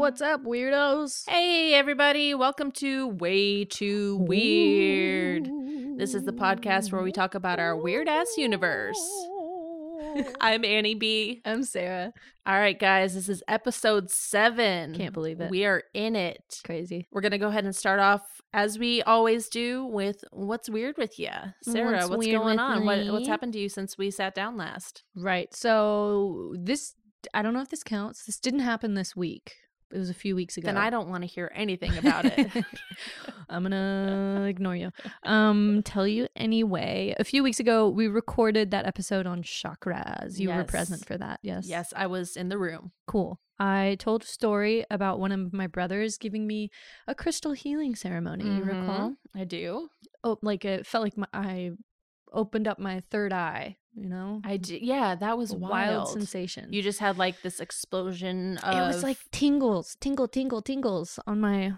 What's up, weirdos? Hey, everybody. Welcome to Way Too Weird. This is the podcast where we talk about our weird-ass universe. I'm Annie B. I'm Sarah. All right, guys. This is episode 7. Can't believe it. We are in it. Crazy. We're going to go ahead and start off, as we always do, with what's weird with you. Sarah, what's going on? What's happened to you since we sat down last? Right. So this... I don't know if this counts. This didn't happen this week. It was a few weeks ago. Then I don't want to hear anything about it. I'm going to ignore you. Tell you anyway. A few weeks ago, we recorded that episode on chakras. You were present for that, yes? Yes, I was in the room. Cool. I told a story about one of my brothers giving me a crystal healing ceremony. Mm-hmm. You recall? I do. Oh, like it felt like I opened up my third eye. You know, I did. Yeah, that was wild sensation. You just had like this explosion of. It was like tingles on my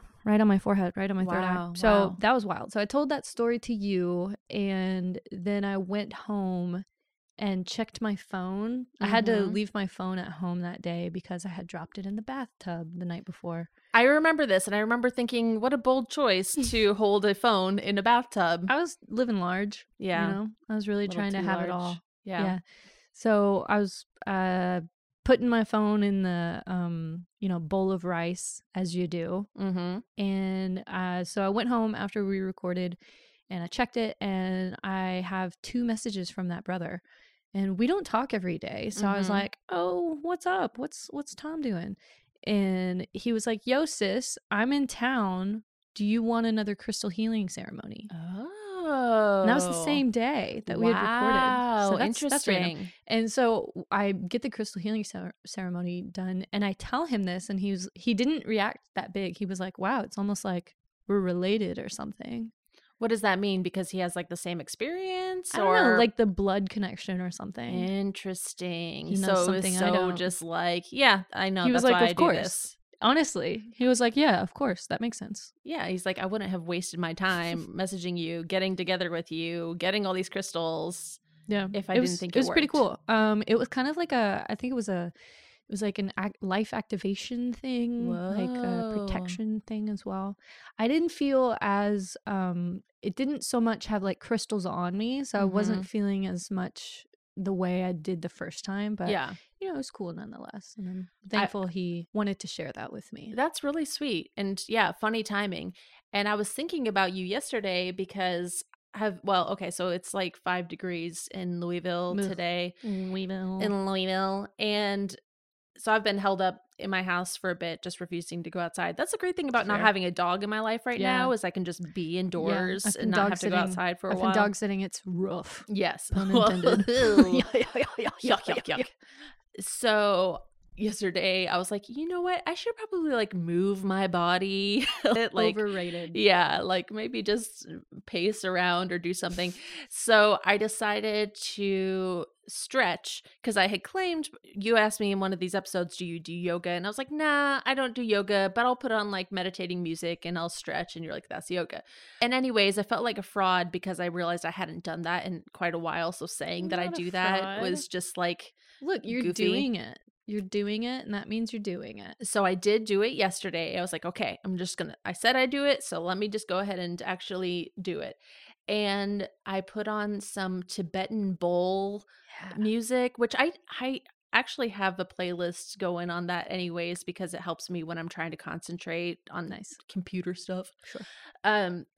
forehead, right on my third eye. So that was wild. So I told that story to you, and then I went home and checked my phone. Mm-hmm. I had to leave my phone at home that day because I had dropped it in the bathtub the night before. I remember this, and I remember thinking, what a bold choice to hold a phone in a bathtub. I was living large. Yeah. You know? I was really trying to have it all. Yeah. So I was putting my phone in the, bowl of rice, as you do. Mm-hmm. And so I went home after we recorded, and I checked it, and I have 2 messages from that brother. And we don't talk every day. So I was like, oh, what's up? What's Tom doing? And he was like, yo, sis, I'm in town. Do you want another crystal healing ceremony? Oh. And that was the same day that we had recorded. So that's interesting. And so I get the crystal healing ceremony done, and I tell him this, and he didn't react that big. He was like, wow, it's almost like we're related or something. What does that mean? Because he has like the same experience, or I don't know, like the blood connection or something. Interesting. He knows something I don't. Just like, yeah, I know. He was that's like, why of I course. Do this. Honestly, he was like, yeah, of course, that makes sense. Yeah, he's like, I wouldn't have wasted my time messaging you, getting together with you, getting all these crystals. Yeah, if I didn't think it was worked. Pretty cool. It was kind of like it was like an life activation thing, like a protection thing as well. I didn't feel as, it didn't so much have like crystals on me. So I wasn't feeling as much the way I did the first time. But, it was cool nonetheless. And I'm thankful he wanted to share that with me. That's really sweet. And funny timing. And I was thinking about you yesterday because so it's like 5 degrees in Louisville today. And so I've been held up in my house for a bit, just refusing to go outside. That's a great thing about not having a dog in my life right now is I can just be indoors and not have to go outside for a while. I've been dog sitting. It's rough. Yes. Pun intended. Yuck. So yesterday I was like, you know what? I should probably like move my body. Like, overrated. Yeah. Like maybe just pace around or do something. So I decided to stretch because I had claimed, you asked me in one of these episodes, do you do yoga? And I was like, nah, I don't do yoga, but I'll put on like meditating music and I'll stretch. And you're like, that's yoga. And anyways, I felt like a fraud because I realized I hadn't done that in quite a while. So saying that I do that was just like, look, you're goofy. Doing it. You're doing it, and that means you're doing it. So I did do it yesterday. I was like, okay, I said I do it, so let me just go ahead and actually do it. And I put on some Tibetan bowl music, which I actually have a playlist going on that anyways because it helps me when I'm trying to concentrate on computer stuff. Sure.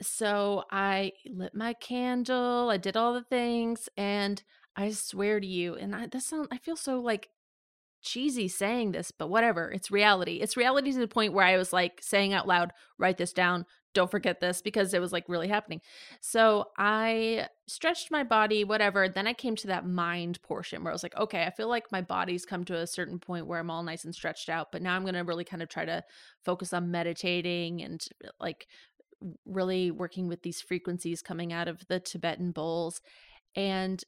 So I lit my candle. I did all the things, and I swear to you, and I feel so like cheesy saying this, but whatever, it's reality. It's reality to the point where I was like saying out loud, write this down, don't forget this, because it was like really happening. So I stretched my body, whatever. Then I came to that mind portion where I was like, okay, I feel like my body's come to a certain point where I'm all nice and stretched out, but now I'm going to really kind of try to focus on meditating and like really working with these frequencies coming out of the Tibetan bowls. And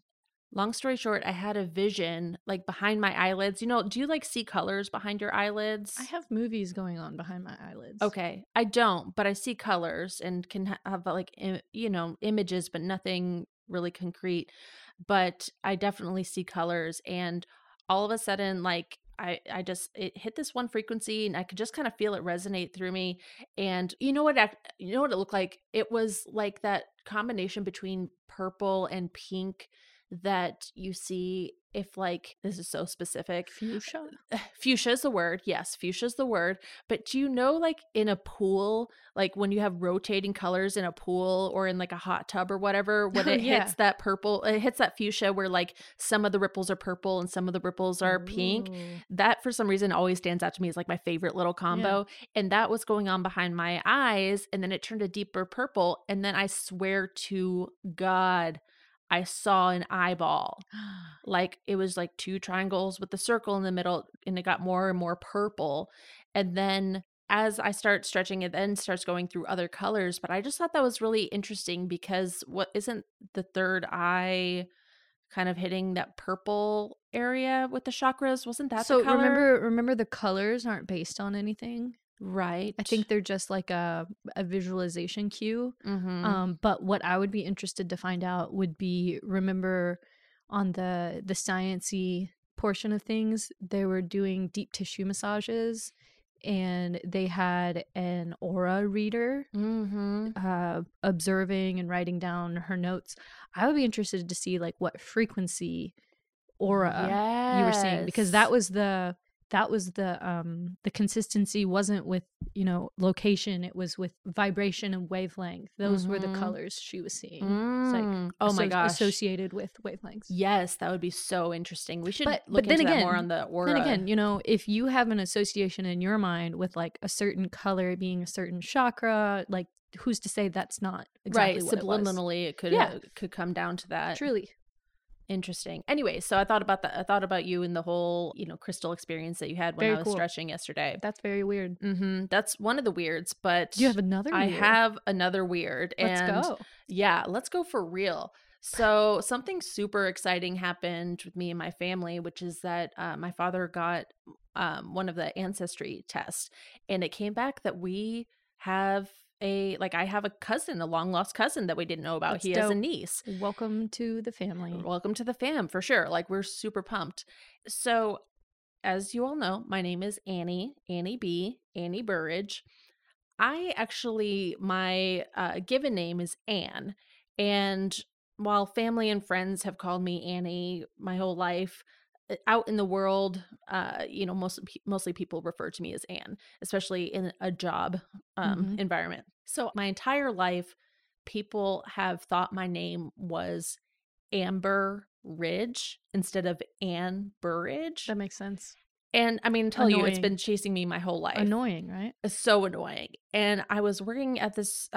long story short, I had a vision like behind my eyelids. You know, do you like see colors behind your eyelids? I have movies going on behind my eyelids. Okay. I don't, but I see colors and can have like, images, but nothing really concrete. But I definitely see colors. And all of a sudden, like I just, it hit this one frequency and I could just kind of feel it resonate through me. And you know what it looked like? It was like that combination between purple and pink that you see if, like, this is so specific. Fuchsia? Fuchsia is the word. Yes, fuchsia is the word. But do you know, like, in a pool, like when you have rotating colors in a pool or in like a hot tub or whatever, when it hits that purple, it hits that fuchsia where like some of the ripples are purple and some of the ripples are pink. That for some reason always stands out to me as like my favorite little combo. Yeah. And that was going on behind my eyes. And then it turned a deeper purple. And then I swear to God, I saw an eyeball. Like, it was like two triangles with the circle in the middle, and it got more and more purple. And then as I start stretching, it then starts going through other colors. But I just thought that was really interesting because what isn't the third eye kind of hitting that purple area with the chakras? Wasn't that so the color? Remember the colors aren't based on anything. Right. I think they're just like a visualization cue. Mm-hmm. But what I would be interested to find out would be, remember on the sciencey portion of things, they were doing deep tissue massages and they had an aura reader observing and writing down her notes. I would be interested to see like what frequency aura you were seeing, because that was the consistency wasn't with, you know, location. It was with vibration and wavelength. Those were the colors she was seeing. It's like, my gosh, associated with wavelengths. Yes, that would be so interesting. We should look into that more on the aura. Then again, you know, if you have an association in your mind with like a certain color being a certain chakra, like, who's to say that's not exactly right? Subliminally, it could come down to that. Truly. Interesting. Anyway, so I thought about that. I thought about you and the whole, you know, crystal experience that you had when I was stretching yesterday. That's very weird. Mm-hmm. That's one of the weirds, but do you have another weird? I have another weird. Let's go. Yeah, let's go for real. So something super exciting happened with me and my family, which is that my father got one of the ancestry tests, and it came back that we have I have a long lost cousin that we didn't know about. That's dope. Has a niece. Welcome to the family. Welcome to the fam, for sure. Like, we're super pumped. So, as you all know, my name is Annie B, Annie Burridge. My given name is Anne. And while family and friends have called me Annie my whole life, out in the world, you know, mostly people refer to me as Anne, especially in a job environment. So my entire life, people have thought my name was Amber Ridge instead of Anne Burridge. That makes sense. And I mean, it's been chasing me my whole life. Annoying, right? It's so annoying. And I was working at this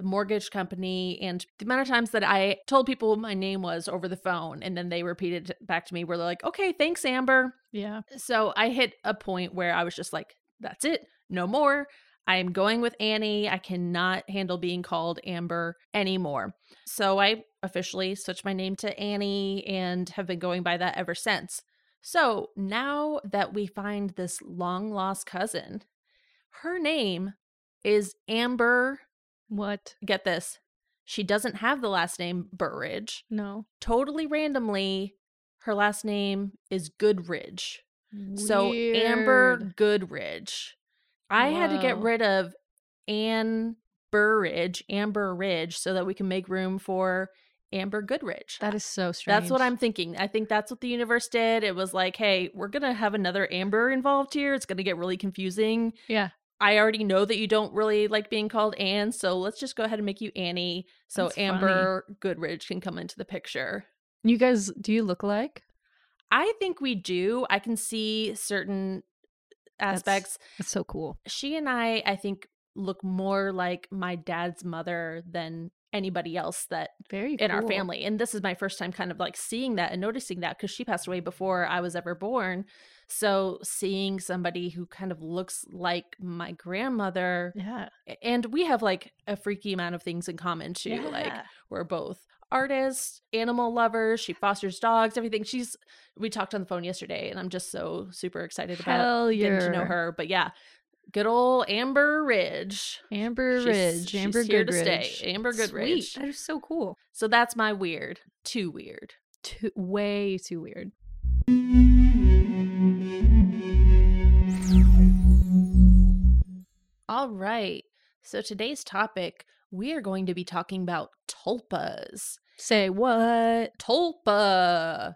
mortgage company, and the amount of times that I told people what my name was over the phone and then they repeated back to me where they're like, okay, thanks, Amber. Yeah. So I hit a point where I was just like, that's it. No more. I'm going with Annie. I cannot handle being called Amber anymore. So I officially switched my name to Annie and have been going by that ever since. So now that we find this long lost cousin, her name is Amber. What? Get this. She doesn't have the last name Burridge. No. Totally randomly, her last name is Goodridge. Weird. So Amber Goodridge. I had to get rid of Anne Burridge, Amber Ridge, so that we can make room for Amber Goodridge. That is so strange. That's what I'm thinking. I think that's what the universe did. It was like, hey, we're going to have another Amber involved here. It's going to get really confusing. Yeah. I already know that you don't really like being called Anne, so let's just go ahead and make you Annie so That's Amber funny. Goodridge can come into the picture. You guys, do you look alike? I think we do. I can see certain aspects. That's so cool. She and I think, look more like my dad's mother than anybody else that Very cool. in our family. And this is my first time kind of like seeing that and noticing that, because she passed away before I was ever born. So seeing somebody who kind of looks like my grandmother, yeah, and we have like a freaky amount of things in common too. Yeah. Like, we're both artists, animal lovers. She fosters dogs, everything. We talked on the phone yesterday, and I'm just so super excited about getting to know her. But yeah, good old Amber Ridge. Amber Goodridge. Here to stay. Amber Goodridge. Sweet. That is so cool. So that's my weird. Too weird. Way too weird. All right. So today's topic, we are going to be talking about tulpas. Say what? Tulpa.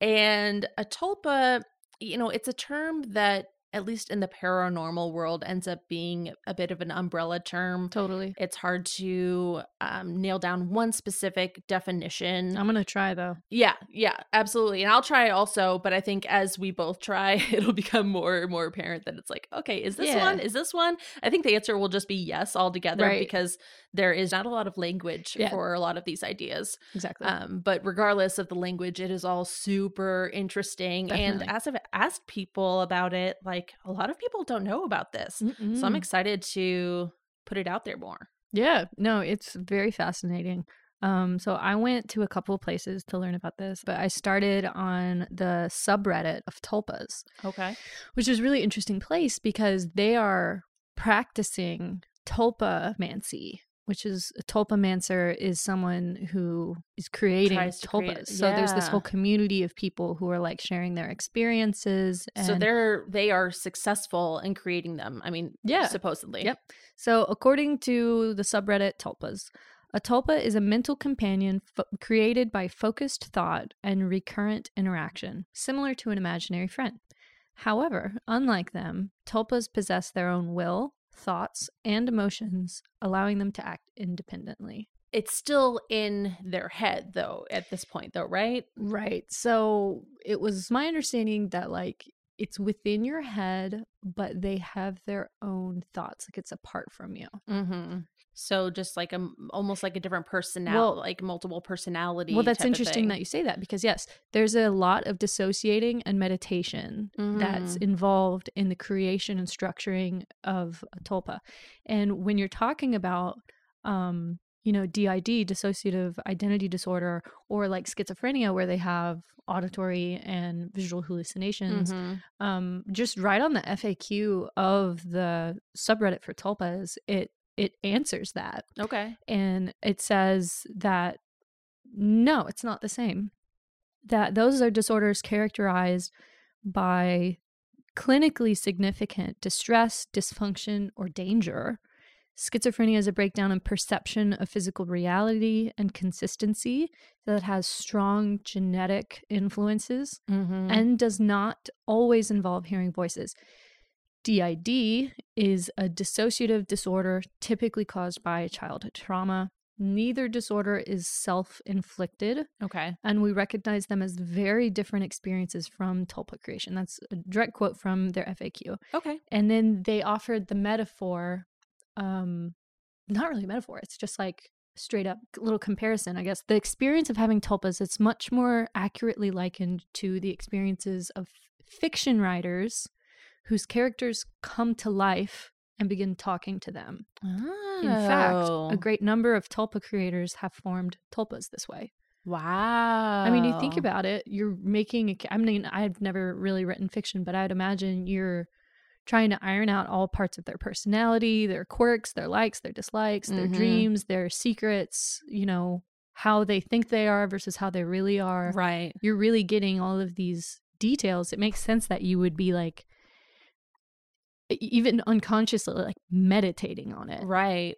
And a tulpa, it's a term that, at least in the paranormal world, ends up being a bit of an umbrella term. Totally. It's hard to nail down one specific definition. I'm going to try, though. Yeah, absolutely. And I'll try also, but I think as we both try, it'll become more and more apparent that it's like, okay, is this one? Is this one? I think the answer will just be yes altogether, right? Because there is not a lot of language for a lot of these ideas. Exactly. But regardless of the language, it is all super interesting. Definitely. And as I've asked people about it, like a lot of people don't know about this. Mm-mm. So I'm excited to put it out there more. Yeah, no, it's very fascinating. So I went to a couple of places to learn about this, but I started on the subreddit of tulpas. Okay. Which is a really interesting place because they are practicing tulpamancy, which is a tulpamancer is someone who is creating tulpas. So there's this whole community of people who are like sharing their experiences. And so they are successful in creating them. I mean, supposedly. Yep. So according to the subreddit tulpas, a tulpa is a mental companion created by focused thought and recurrent interaction, similar to an imaginary friend. However, unlike them, tulpas possess their own will, thoughts, and emotions, allowing them to act independently. It's still in their head, though, at this point, though, right? Right. So it was my understanding that, like, it's within your head, but they have their own thoughts. Like, it's apart from you. Mm-hmm. So just like almost like a different personality, well, like multiple personality. Well, that's interesting that you say that because, yes, there's a lot of dissociating and meditation that's involved in the creation and structuring of a tulpa. And when you're talking about, DID, dissociative identity disorder, or like schizophrenia where they have auditory and visual hallucinations, just right on the FAQ of the subreddit for tulpas, it answers that. Okay. And it says that, no, it's not the same. That those are disorders characterized by clinically significant distress, dysfunction, or danger. Schizophrenia is a breakdown in perception of physical reality and consistency that has strong genetic influences and does not always involve hearing voices. DID is a dissociative disorder typically caused by childhood trauma. Neither disorder is self-inflicted. Okay. And we recognize them as very different experiences from tulpa creation. That's a direct quote from their FAQ. Okay. And then they offered the metaphor, not really a metaphor, it's just like straight up little comparison, I guess. The experience of having tulpas, it's much more accurately likened to the experiences of fiction writers whose characters come to life and begin talking to them. Oh. In fact, a great number of tulpa creators have formed tulpas this way. Wow. I mean, you think about it, you're making, I've never really written fiction, but I'd imagine you're trying to iron out all parts of their personality, their quirks, their likes, their dislikes, their dreams, their secrets, how they think they are versus how they really are. Right. You're really getting all of these details. It makes sense that you would be like, even unconsciously, like meditating on it. Right.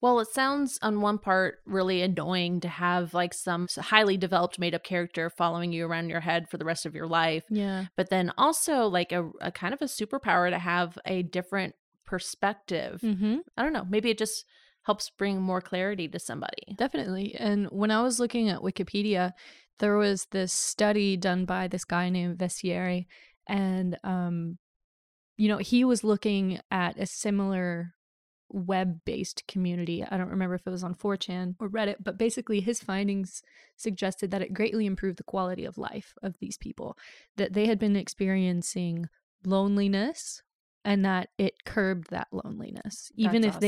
Well, it sounds on one part really annoying to have like some highly developed made up character following you around your head for the rest of your life. Yeah. But then also like a kind of a superpower to have a different perspective. Mm-hmm. I don't know. Maybe it just helps bring more clarity to somebody. Definitely. And when I was looking at Wikipedia, there was this study done by this guy named Vyssieri, and he was looking at a similar web-based community. I don't remember if it was on 4chan or Reddit, but basically his findings suggested that it greatly improved the quality of life of these people, that they had been experiencing loneliness and that it curbed that loneliness, even if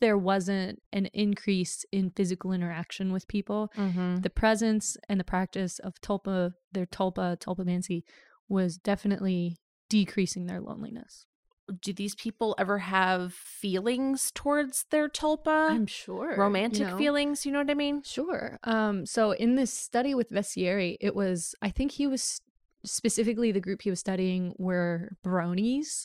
there wasn't an increase in physical interaction with people. The presence and the practice of tulpamancy was definitely decreasing their loneliness. Do these people ever have feelings towards their tulpa? I'm sure. Romantic feelings, you know what I mean? Sure. So in this study with Vyssieri, it was, I think he was specifically the group he was studying were bronies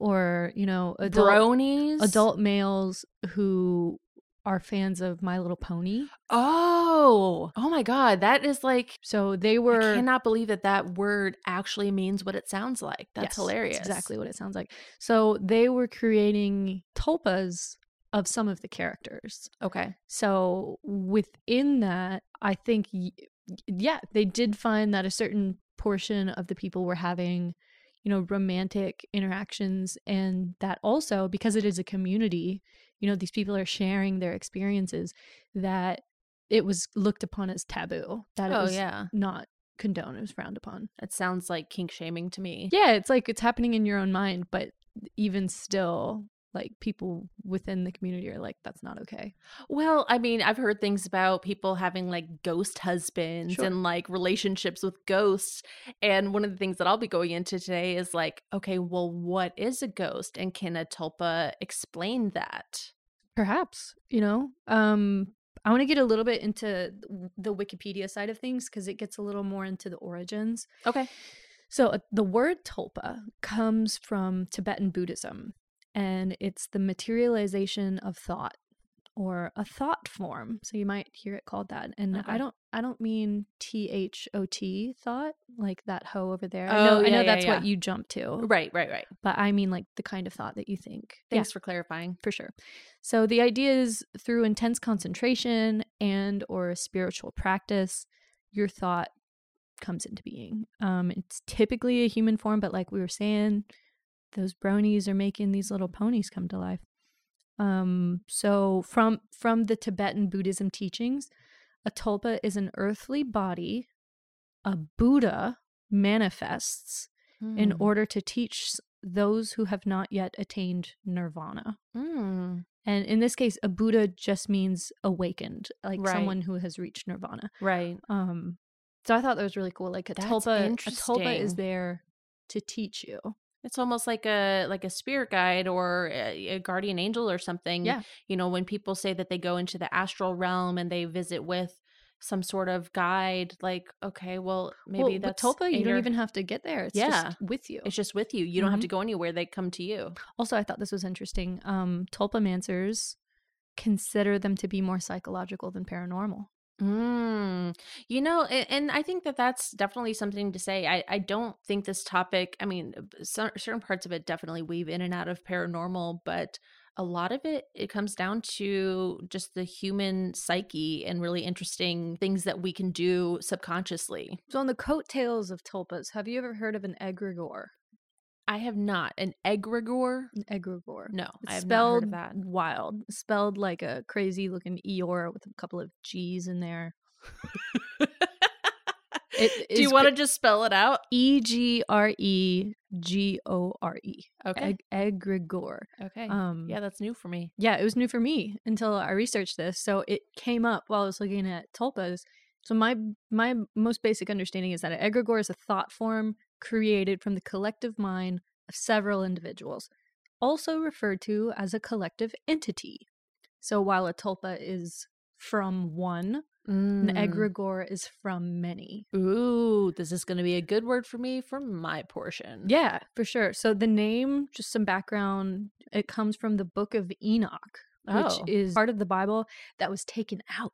or, you know, adult males who are fans of My Little Pony. Oh my God, that is like, so they were, I cannot believe that word actually means what it sounds like. That's hilarious. That's exactly what it sounds like. So they were creating tulpas of some of the characters. Okay. So within that, I think, yeah, they did find that a certain portion of the people were having, you know, romantic interactions, and that also, because it is a community, you know, these people are sharing their experiences, that it was looked upon as taboo. That it was not condoned. It was frowned upon. That sounds like kink shaming to me. Yeah, it's like it's happening in your own mind, but even still, like, people within the community are like, that's not okay. Well, I mean, I've heard things about people having like ghost husbands and like relationships with ghosts. And one of the things that I'll be going into today is like, okay, well, what is a ghost, and can a tulpa explain that? Perhaps, you know, I want to get a little bit into the Wikipedia side of things, because it gets a little more into the origins. Okay. So the word tulpa comes from Tibetan Buddhism. And it's the materialization of thought, or a thought form. So you might hear it called that. And okay. I don't mean T-H-O-T thought, like that hoe over there. I know that's what you jump to. Right. But I mean like the kind of thought that you think. Thanks for clarifying. For sure. So the idea is, through intense concentration and or spiritual practice, your thought comes into being. It's typically a human form, but like we were saying, those bronies are making these little ponies come to life. So from the Tibetan Buddhism teachings, a tulpa is an earthly body a Buddha manifests in order to teach those who have not yet attained nirvana. And in this case, a Buddha just means awakened, like someone who has reached nirvana. Right. So I thought that was really cool. Like a tulpa is there to teach you. It's almost like a spirit guide or a guardian angel or something. Yeah. You know, when people say that they go into the astral realm and they visit with some sort of guide, like, okay, well, maybe that's with tulpa, you don't even have to get there. It's just with you. It's just with you. You don't have to go anywhere. They come to you. Also, I thought this was interesting. Tulpamancers consider them to be more psychological than paranormal. You know, and I think that that's definitely something to say. I don't think this topic, I mean, certain parts of it definitely weave in and out of paranormal, but a lot of it comes down to just the human psyche and really interesting things that we can do subconsciously. So on the coattails of tulpas, have you ever heard of an egregore? I have not. An egregore? An egregore. No, I have not heard of that. Spelled wild. Spelled like a crazy looking Eeyore with a couple of G's in there. Do you want to just spell it out? E-G-R-E-G-O-R-E. Okay. Egregore. Okay. Yeah, that's new for me. Yeah, it was new for me until I researched this. So it came up while I was looking at tulpas. So my most basic understanding is that an egregore is a thought form created from the collective mind of several individuals, also referred to as a collective entity. So while a tulpa is from one, an egregore is from many. Ooh, this is going to be a good word for me for my portion. Yeah, for sure. So the name, just some background, it comes from the Book of Enoch, which is part of the Bible that was taken out.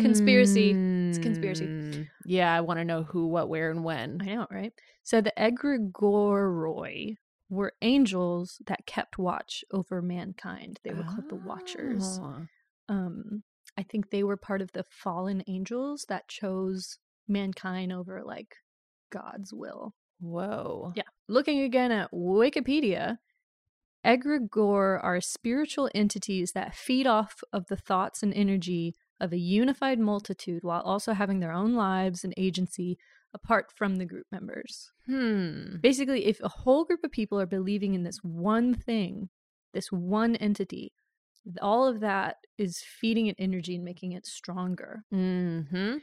Conspiracy. It's a conspiracy. Yeah, I want to know who, what, where, and when. I know, right? So the egregoroi were angels that kept watch over mankind. They were called the Watchers. I think they were part of the fallen angels that chose mankind over, like, God's will. Whoa. Yeah. Looking again at Wikipedia, egregore are spiritual entities that feed off of the thoughts and energy of a unified multitude while also having their own lives and agency apart from the group members. Basically, if a whole group of people are believing in this one thing, this one entity, all of that is feeding it energy and making it stronger. It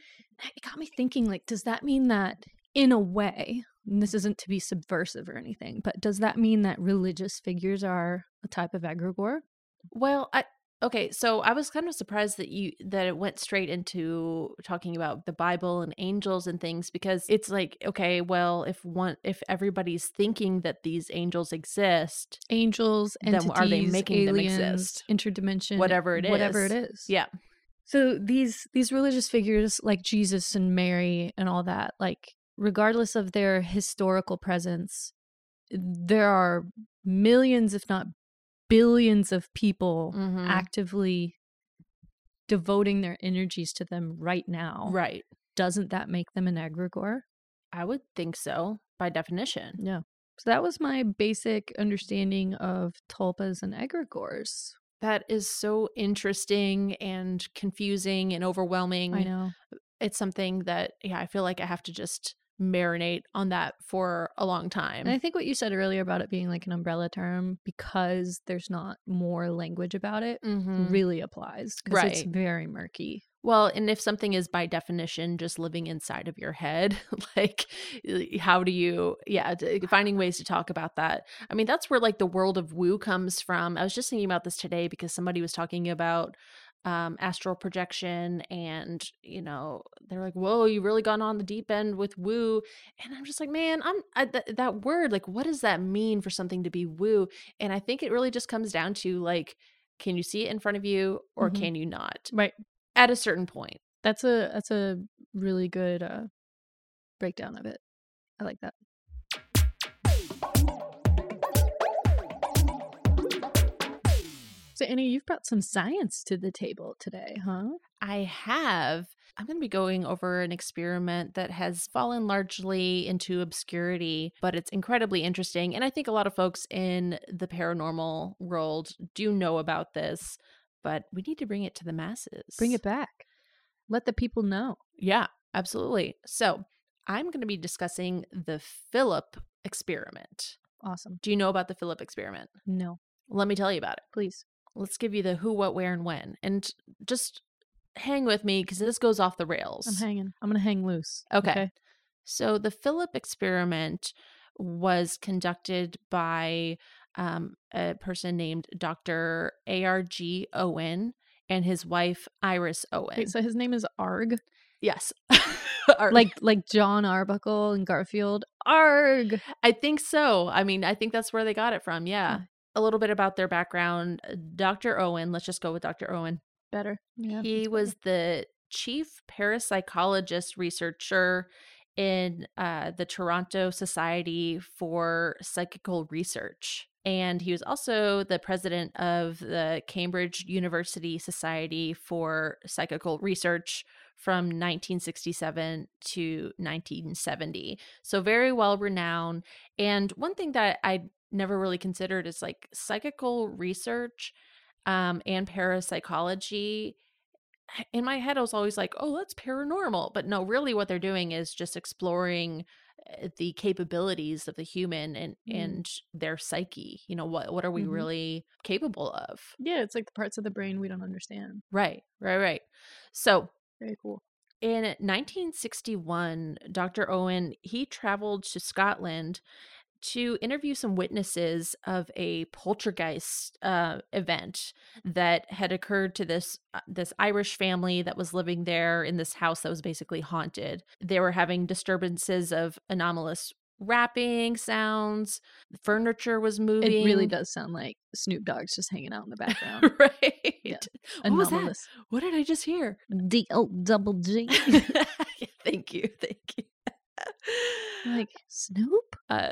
got me thinking, like, does that mean that, in a way, and this isn't to be subversive or anything, but does that mean that religious figures are a type of egregore? Well, I Okay, so I was kind of surprised that it went straight into talking about the Bible and angels and things, because it's like, okay, well, if everybody's thinking that these angels exist, entities, then are they making aliens, them exist? Interdimension, whatever it is. Yeah. So these religious figures like Jesus and Mary and all that, like regardless of their historical presence, there are millions, if not billions of people mm-hmm. actively devoting their energies to them right now. Right. Doesn't that make them an egregore? I would think so, by definition. Yeah. So that was my basic understanding of tulpas and egregores. That is so interesting and confusing and overwhelming. I know. It's something that, yeah, I feel like I have to just marinate on that for a long time. And I think what you said earlier about it being like an umbrella term because there's not more language about it mm-hmm. really applies, because right. it's very murky. Well, and if something is by definition just living inside of your head, like how do you, yeah, finding ways to talk about that. I mean, that's where like the world of woo comes from. I was just thinking about this today because somebody was talking about astral projection, and you know, they're like, whoa, you really gone on the deep end with woo. And I'm just like, man, that word, like, what does that mean for something to be woo? And I think it really just comes down to like, can you see it in front of you or mm-hmm. can you not? Right. At a certain point. That's a really good breakdown of it. I like that. So Annie, you've brought some science to the table today, huh? I have. I'm going to be going over an experiment that has fallen largely into obscurity, but it's incredibly interesting. And I think a lot of folks in the paranormal world do know about this, but we need to bring it to the masses. Bring it back. Let the people know. Yeah, absolutely. So I'm going to be discussing the Philip experiment. Awesome. Do you know about the Philip experiment? No. Let me tell you about it. Please. Let's give you the who, what, where, and when. And just hang with me because this goes off the rails. I'm hanging. I'm going to hang loose. Okay. So the Philip experiment was conducted by a person named Dr. A R G Owen and his wife, Iris Owen. Wait, so his name is Arg? Yes. Arg. Like John Arbuckle and Garfield. Arg! I think so. I mean, I think that's where they got it from. Yeah. Hmm. A little bit about their background. Dr. Owen, let's just go with Dr. Owen. Better. Yeah, he was the chief parapsychologist researcher in the Toronto Society for Psychical Research. And he was also the president of the Cambridge University Society for Psychical Research from 1967 to 1970. So very well renowned. And one thing that I never really considered is like psychical research and parapsychology. In my head, I was always like, oh, that's paranormal. But no, really what they're doing is just exploring the capabilities of the human and their psyche. You know, what are we mm-hmm. really capable of? Yeah, it's like the parts of the brain we don't understand. Right. So very cool. In 1961, Dr. Owen, he traveled to Scotland to interview some witnesses of a poltergeist event that had occurred to this Irish family that was living there in this house that was basically haunted. They were having disturbances of anomalous rapping sounds. The furniture was moving. It really does sound like Snoop Dogg's just hanging out in the background. Right. Yeah. Anomalous. What was that? What did I just hear? D-O-double-G. Thank you. Like Snoop?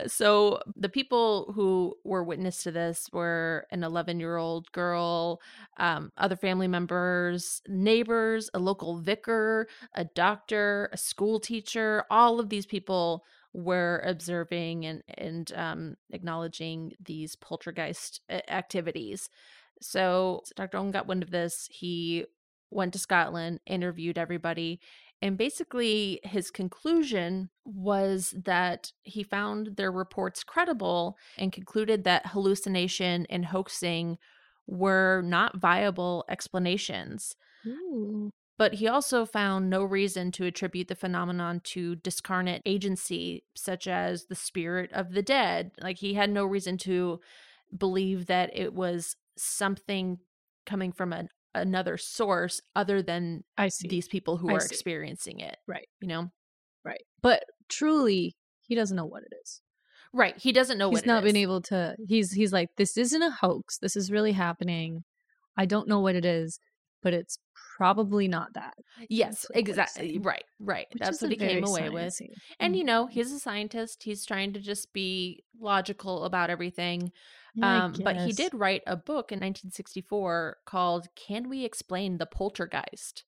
So the people who were witness to this were an 11-year-old girl, other family members, neighbors, a local vicar, a doctor, a school teacher. All of these people were observing and acknowledging these poltergeist activities. So Dr. Owen got wind of this. He went to Scotland, interviewed everybody. And basically his conclusion was that he found their reports credible and concluded that hallucination and hoaxing were not viable explanations. Ooh. But he also found no reason to attribute the phenomenon to discarnate agency, such as the spirit of the dead. Like he had no reason to believe that it was something coming from another source other than these people who are experiencing it. Right. You know? Right. But truly, he doesn't know what it is. Right. He doesn't know what it is. He's not been able to, he's like, this isn't a hoax. This is really happening. I don't know what it is, but it's probably not that. Yes, exactly. Right, right. That's what he came away with. And, you know, he's a scientist. He's trying to just be logical about everything. But he did write a book in 1964 called Can We Explain the Poltergeist?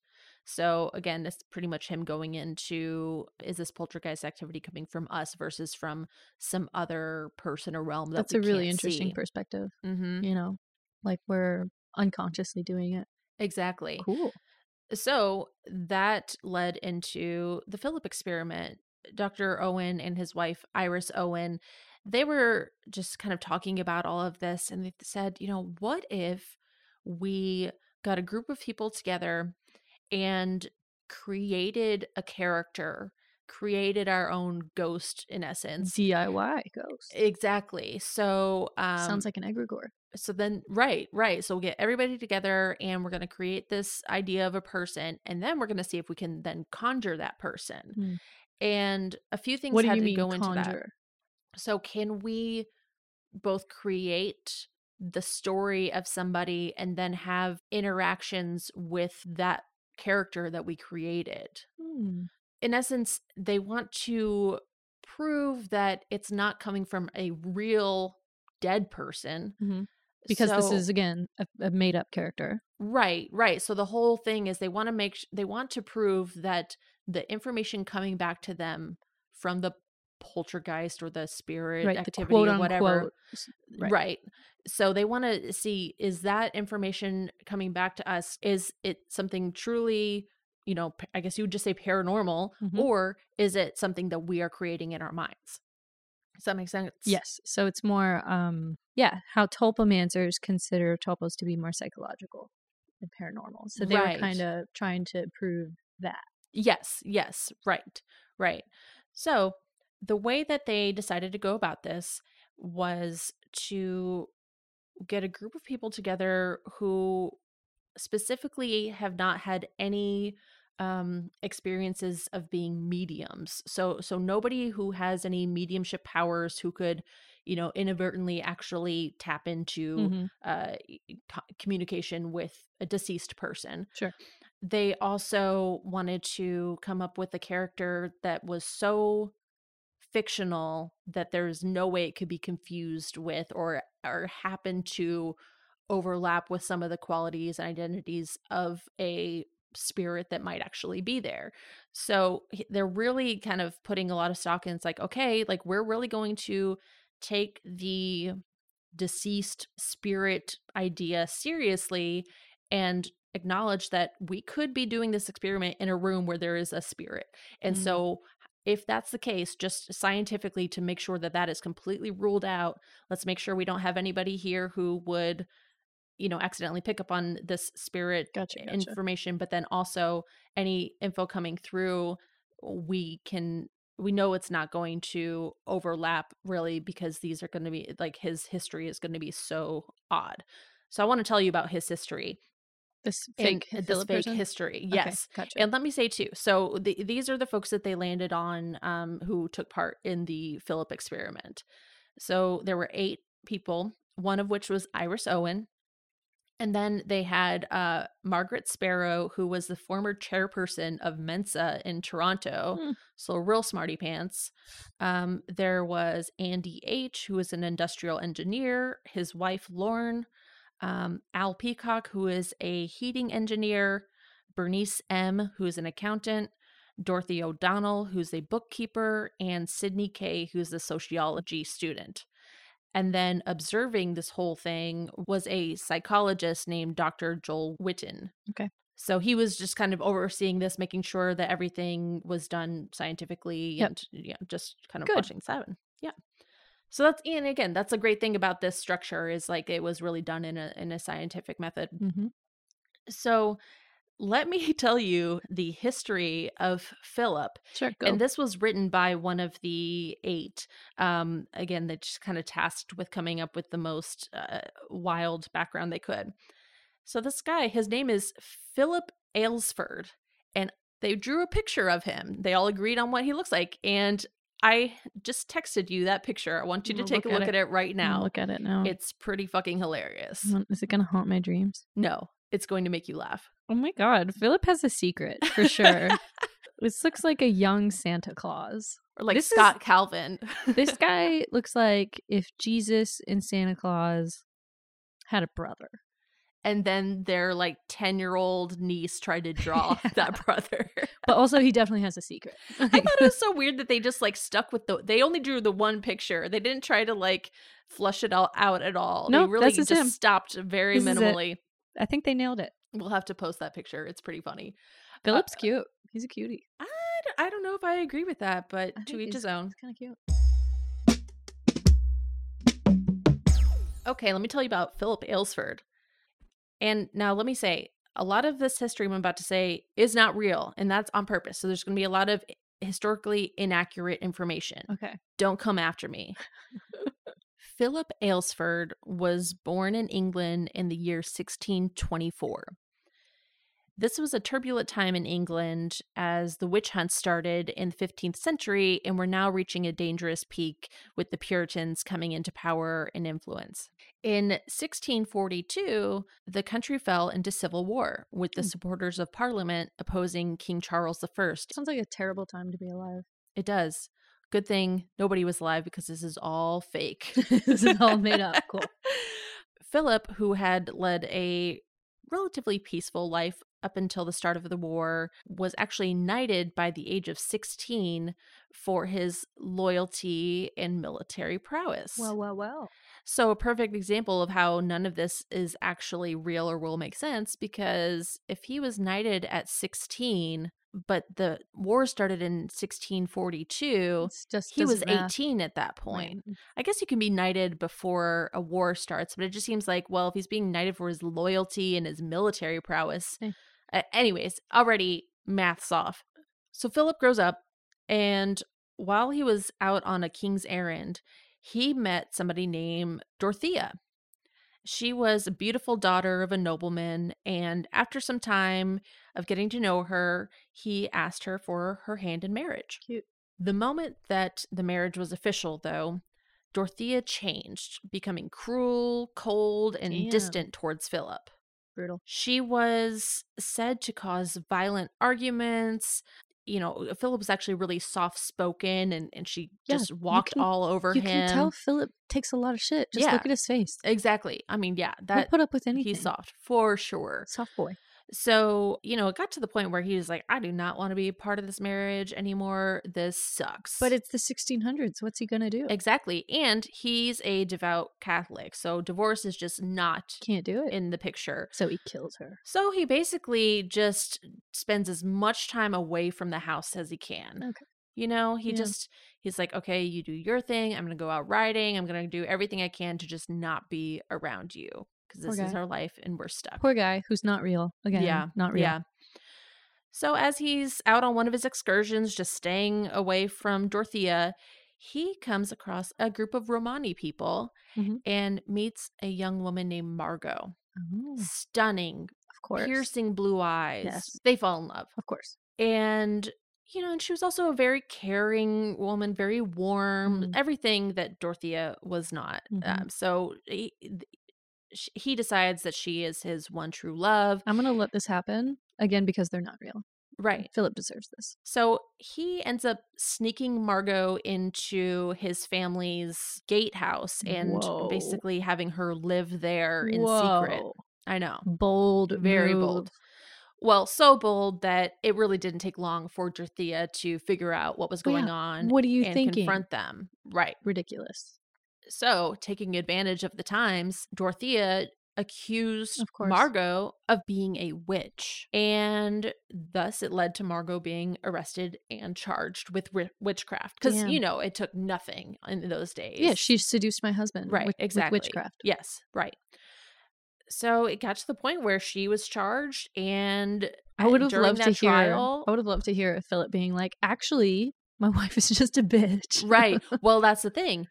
So again, that's pretty much him going into, is this poltergeist activity coming from us versus from some other person or realm that we can't see? That's a really interesting perspective. Mm-hmm. You know, like we're unconsciously doing it. Exactly. Cool. So that led into the Philip experiment. Dr. Owen and his wife, Iris Owen, they were just kind of talking about all of this, and they said, you know, what if we got a group of people together and created a character, created our own ghost in essence. DIY ghost. Exactly. So sounds like an egregore. So then, right. So we'll get everybody together and we're going to create this idea of a person, and then we're going to see if we can then conjure that person. Mm. And a few things had to go into that. So can we both create the story of somebody and then have interactions with that character that we created? Mm. In essence, they want to prove that it's not coming from a real dead person. Mm-hmm. Because this is, again, a made-up character. Right. So the whole thing is they want to prove that the information coming back to them from the poltergeist or the spirit activity or whatever. Right. So they want to see, is that information coming back to us, is it something truly, you know, I guess you would just say paranormal, mm-hmm. or is it something that we are creating in our minds? Does that make sense? Yes. So it's more, how tulpamancers consider tulpas to be more psychological and paranormal. So they were kind of trying to prove that. Yes. Right. So the way that they decided to go about this was to get a group of people together who specifically have not had any experiences of being mediums. So nobody who has any mediumship powers who could, you know, inadvertently actually tap into communication with a deceased person. Sure. They also wanted to come up with a character that was so fictional that there's no way it could be confused with or happen to overlap with some of the qualities and identities of a spirit that might actually be there. So they're really kind of putting a lot of stock in. It's like, okay, like we're really going to take the deceased spirit idea seriously and acknowledge that we could be doing this experiment in a room where there is a spirit. And so if that's the case, just scientifically to make sure that is completely ruled out, let's make sure we don't have anybody here who would, you know, accidentally pick up on this spirit information. But then also any info coming through, we know it's not going to overlap really, because these are going to be like, his history is going to be so odd. So I want to tell you about his history. This fake history. Yes. Okay, gotcha. And let me say too, so these are the folks that they landed on who took part in the Philip experiment. So there were 8 people, one of which was Iris Owen. And then they had Margaret Sparrow, who was the former chairperson of Mensa in Toronto. Mm. So real smarty pants. There was Andy H., who was an industrial engineer, his wife, Lauren, Al Peacock, who is a heating engineer, Bernice M., who is an accountant, Dorothy O'Donnell, who's a bookkeeper, and Sydney K., who's a sociology student. And then observing this whole thing was a psychologist named Dr. Joel Witten. Okay. So he was just kind of overseeing this, making sure that everything was done scientifically and just kind of watching seven. Yeah. So that's a great thing about this structure is like it was really done in a scientific method. Mm-hmm. So let me tell you the history of Philip. Sure, go. And this was written by one of the 8. Again, they just kind of tasked with coming up with the most wild background they could. So this guy, his name is Philip Aylesford, and they drew a picture of him. They all agreed on what he looks like, and I just texted you that picture. I want you to take a look at it right now. Look at it now. It's pretty fucking hilarious. Is it going to haunt my dreams? No, it's going to make you laugh. Oh my God. Philip has a secret for sure. This looks like a young Santa Claus. Or like Scott Calvin. This guy looks like if Jesus and Santa Claus had a brother. And then their like 10-year-old niece tried to draw that brother. But also he definitely has a secret. I thought it was so weird that they just like stuck with they only drew the one picture. They didn't try to like flush it all out at all. Nope, they really just stopped very minimally. I think they nailed it. We'll have to post that picture. It's pretty funny. Philip's cute. He's a cutie. I don't know if I agree with that, but to each his own. It's kind of cute. Okay, let me tell you about Philip Aylesford. And now let me say, a lot of this history I'm about to say is not real, and that's on purpose. So there's going to be a lot of historically inaccurate information. Okay. Don't come after me. Philip Aylesford was born in England in the year 1624. This was a turbulent time in England as the witch hunt started in the 15th century, and we're now reaching a dangerous peak with the Puritans coming into power and influence. In 1642, the country fell into civil war with the supporters of Parliament opposing King Charles I. Sounds like a terrible time to be alive. It does. Good thing nobody was alive because this is all fake. This is all made up. Cool. Philip, who had led a relatively peaceful life up until the start of the war, was actually knighted by the age of 16 for his loyalty and military prowess. Well, well, well. So a perfect example of how none of this is actually real or will make sense, because if he was knighted at 16, but the war started in 1642, he was 18 at that point. Right. I guess you can be knighted before a war starts, but it just seems like, well, if he's being knighted for his loyalty and his military prowess. Anyways, already math's off. So Philip grows up, and while he was out on a king's errand, he met somebody named Dorothea. She was a beautiful daughter of a nobleman, and after some time of getting to know her, he asked her for her hand in marriage. Cute. The moment that the marriage was official, though, Dorothea changed, becoming cruel, cold, and distant towards Philip. Brutal. She was said to cause violent arguments. You know, Philip was actually really soft-spoken, and she just walked all over him. You can tell Philip takes a lot of shit. Just look at his face. Exactly. I mean, he'll put up with anything. He's soft, for sure. Soft boy. So, you know, it got to the point where he was like, I do not want to be a part of this marriage anymore. This sucks. But it's the 1600s. What's he going to do? Exactly. And he's a devout Catholic. So divorce is just can't do it in the picture. So he kills her. So he basically just spends as much time away from the house as he can. Okay. You know, he's like, okay, you do your thing. I'm going to go out riding. I'm going to do everything I can to just not be around you. This is our life and we're stuck. Poor guy who's not real. Again, not real. Yeah. So as he's out on one of his excursions, just staying away from Dorothea, he comes across a group of Romani people and meets a young woman named Margot. Oh. Stunning. Of course. Piercing blue eyes. Yes. They fall in love. Of course. And, you know, and she was also a very caring woman, very warm, everything that Dorothea was not. So he decides that she is his one true love. I'm going to let this happen again because they're not real. Right. Philip deserves this. So he ends up sneaking Margot into his family's gatehouse and basically having her live there in secret. I know. Bold. Very bold. Well, so bold that it really didn't take long for Dorothea to figure out what was going on. What are you thinking? Confront them. Right. Ridiculous. So, taking advantage of the times, Dorothea accused Margot of being a witch, and thus it led to Margot being arrested and charged with witchcraft. Because you know, it took nothing in those days. Yeah, she seduced my husband, right? Exactly, with witchcraft. Yes, right. So it got to the point where she was charged, and I would have loved to hear. I would have loved to hear Philip being like, "Actually, my wife is just a bitch." Right. Well, that's the thing.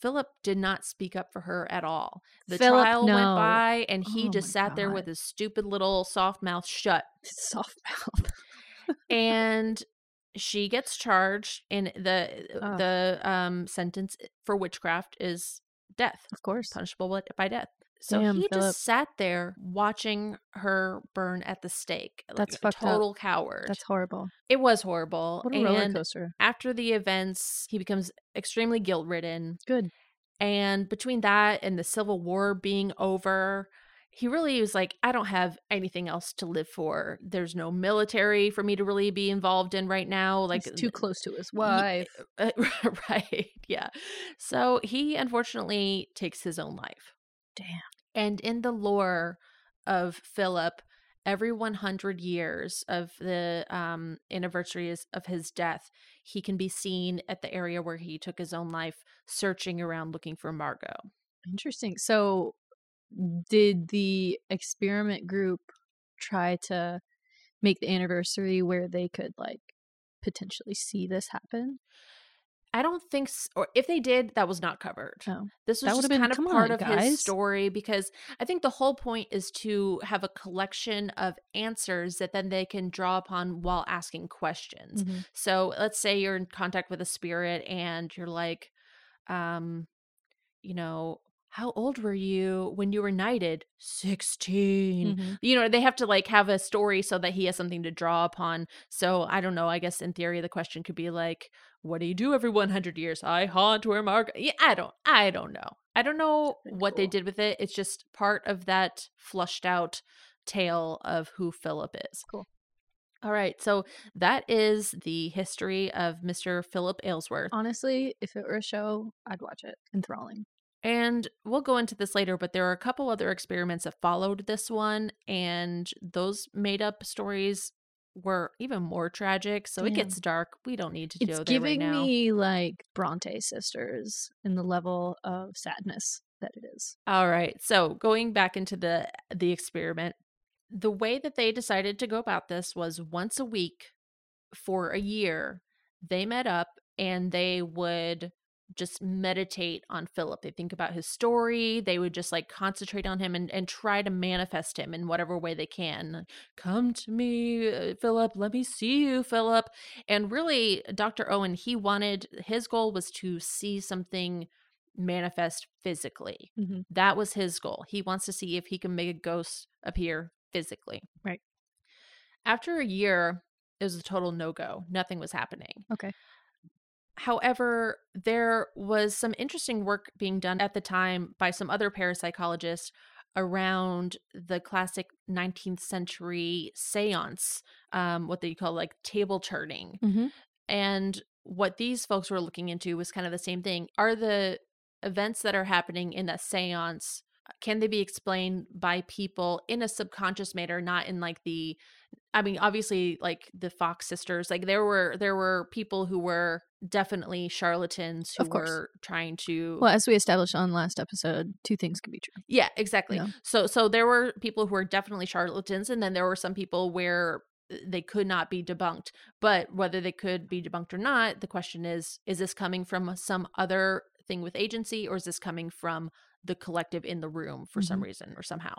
Philip did not speak up for her at all. The trial went by and he just sat there with his stupid little soft mouth shut. Soft mouth. And she gets charged, and the sentence for witchcraft is death. Of course. Punishable by death. So Damn, Philip just sat there watching her burn at the stake. That's like a total coward. That's horrible. It was horrible. What a roller coaster. After the events, he becomes extremely guilt-ridden. Good. And between that and the Civil War being over, he really was like, I don't have anything else to live for. There's no military for me to really be involved in right now. Like, he's too close to his wife. Right. Yeah. So he unfortunately takes his own life. Damn. And in the lore of Philip, every 100 years of the anniversary of his death, he can be seen at the area where he took his own life, searching around looking for Margot. Interesting. So did the experiment group try to make the anniversary where they could like potentially see this happen? I don't think so, or if they did, that was not covered. Oh, this was just kind of part of his story, because I think the whole point is to have a collection of answers that then they can draw upon while asking questions. Mm-hmm. So let's say you're in contact with a spirit and you're like, you know, how old were you when you were knighted? 16. Mm-hmm. You know, they have to like have a story so that he has something to draw upon. So I don't know. I guess in theory, the question could be like, what do you do every 100 years? I haunt where Margot. Yeah, I don't know. I don't know what cool. they did with it. It's just part of that flushed out tale of who Philip is. Cool. All right. So that is the history of Mr. Philip Aylesford. Honestly, if it were a show, I'd watch it. Enthralling. And we'll go into this later, but there are a couple other experiments that followed this one, and those made up stories were even more tragic. So It gets dark. We don't need to go there right now. It's giving me like Bronte sisters in the level of sadness that it is. All right. So going back into the experiment, the way that they decided to go about this was once a week for a year, they met up and they would just meditate on Philip. They think about his story. They would just like concentrate on him and try to manifest him in whatever way they can. Come to me, Philip. Let me see you, Philip. And really, Dr. Owen, his goal was to see something manifest physically. Mm-hmm. That was his goal. He wants to see if he can make a ghost appear physically. Right. After a year, it was a total no-go. Nothing was happening. Okay. However, there was some interesting work being done at the time by some other parapsychologists around the classic 19th century seance, what they call like table turning. Mm-hmm. And what these folks were looking into was kind of the same thing. Are the events that are happening in a seance, can they be explained by people in a subconscious manner, not in like obviously like the Fox sisters, like there were people who were definitely charlatans who were trying to. Well, as we established on last episode, two things can be true. Yeah, exactly. Yeah. So there were people who were definitely charlatans, and then there were some people where they could not be debunked. But whether they could be debunked or not, the question is this coming from some other thing with agency, or is this coming from the collective in the room for mm-hmm. some reason or somehow?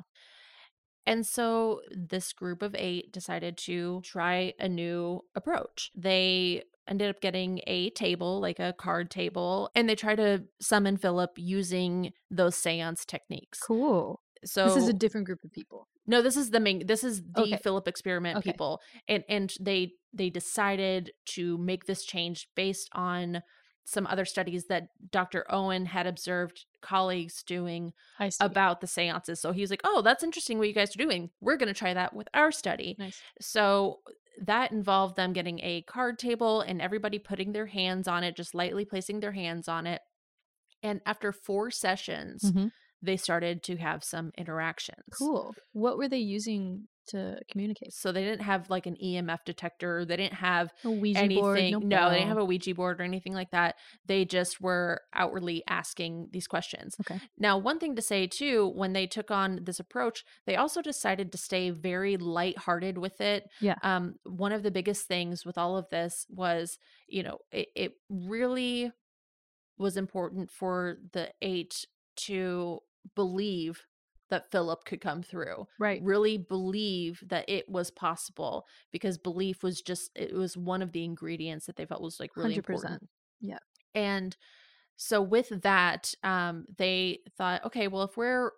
And so this group of 8 decided to try a new approach. They ended up getting a table, like a card table, and they try to summon Philip using those seance techniques. Cool. So this is a different group of people. No, this is the okay. Philip experiment okay. people. And they decided to make this change based on some other studies that Dr. Owen had observed colleagues doing about the seances. So he was like, oh, that's interesting what you guys are doing. We're going to try that with our study. Nice. So that involved them getting a card table and everybody putting their hands on it, just lightly placing their hands on it. And after 4 sessions, mm-hmm. they started to have some interactions. Cool. What were they using to communicate? So they didn't have like an EMF detector. They didn't have a Ouija anything. Board, no, they didn't have a Ouija board or anything like that. They just were outwardly asking these questions. Okay. Now, one thing to say too, when they took on this approach, they also decided to stay very lighthearted with it. Yeah. One of the biggest things with all of this was, you know, it really was important for the 8 to believe that Philip could come through. Right. Really believe that it was possible, because belief was just, it was one of the ingredients that they felt was like really 100%. Important. Yeah. And so with that, they thought, okay, well, if we're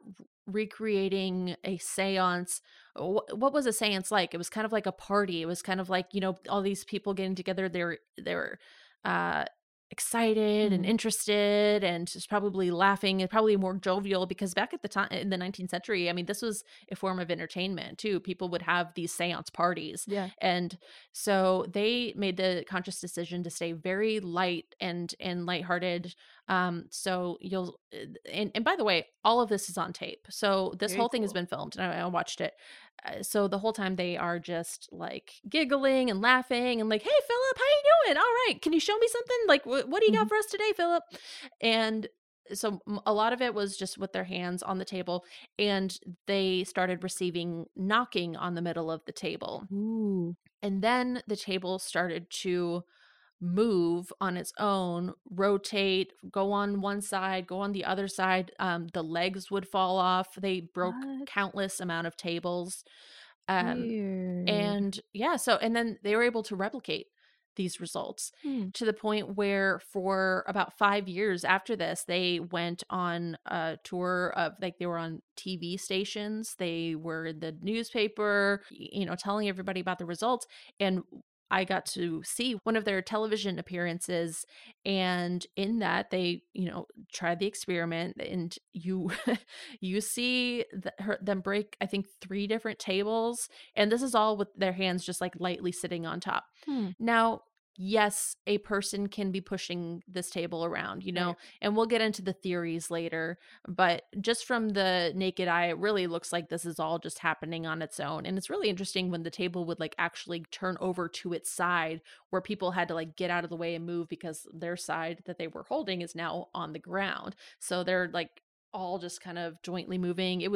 recreating a seance, what was a seance like? It was kind of like a party. It was kind of like, you know, all these people getting together, they were excited and interested and just probably laughing and probably more jovial, because back at the time in the 19th century, I mean, this was a form of entertainment too. People would have these seance parties. Yeah. And so they made the conscious decision to stay very light and lighthearted. So you'll, and by the way, all of this is on tape. So this very whole thing has been filmed, and I watched it. So the whole time they are just like giggling and laughing and like, hey, Philip, how you doing? All right. Can you show me something? Like, what do you got for us today, Philip? And so a lot of it was just with their hands on the table, and they started receiving knocking on the middle of the table. Ooh. And then the table started to move on its own, rotate, go on one side, go on the other side. The legs would fall off. They broke countless amount of tables. And yeah, so, and then they were able to replicate these results to the point where for about 5 years after this, they went on a tour of, like, they were on TV stations, they were in the newspaper, you know, telling everybody about the results. And I got to see one of their television appearances, and in that they, you know, tried the experiment, and you see them break, I think, 3 different tables, and this is all with their hands just like lightly sitting on top. Now, yes, a person can be pushing this table around, you know, and we'll get into the theories later, but just from the naked eye, it really looks like this is all just happening on its own. And it's really interesting when the table would like actually turn over to its side, where people had to like get out of the way and move, because their side that they were holding is now on the ground. So they're like all just kind of jointly moving. It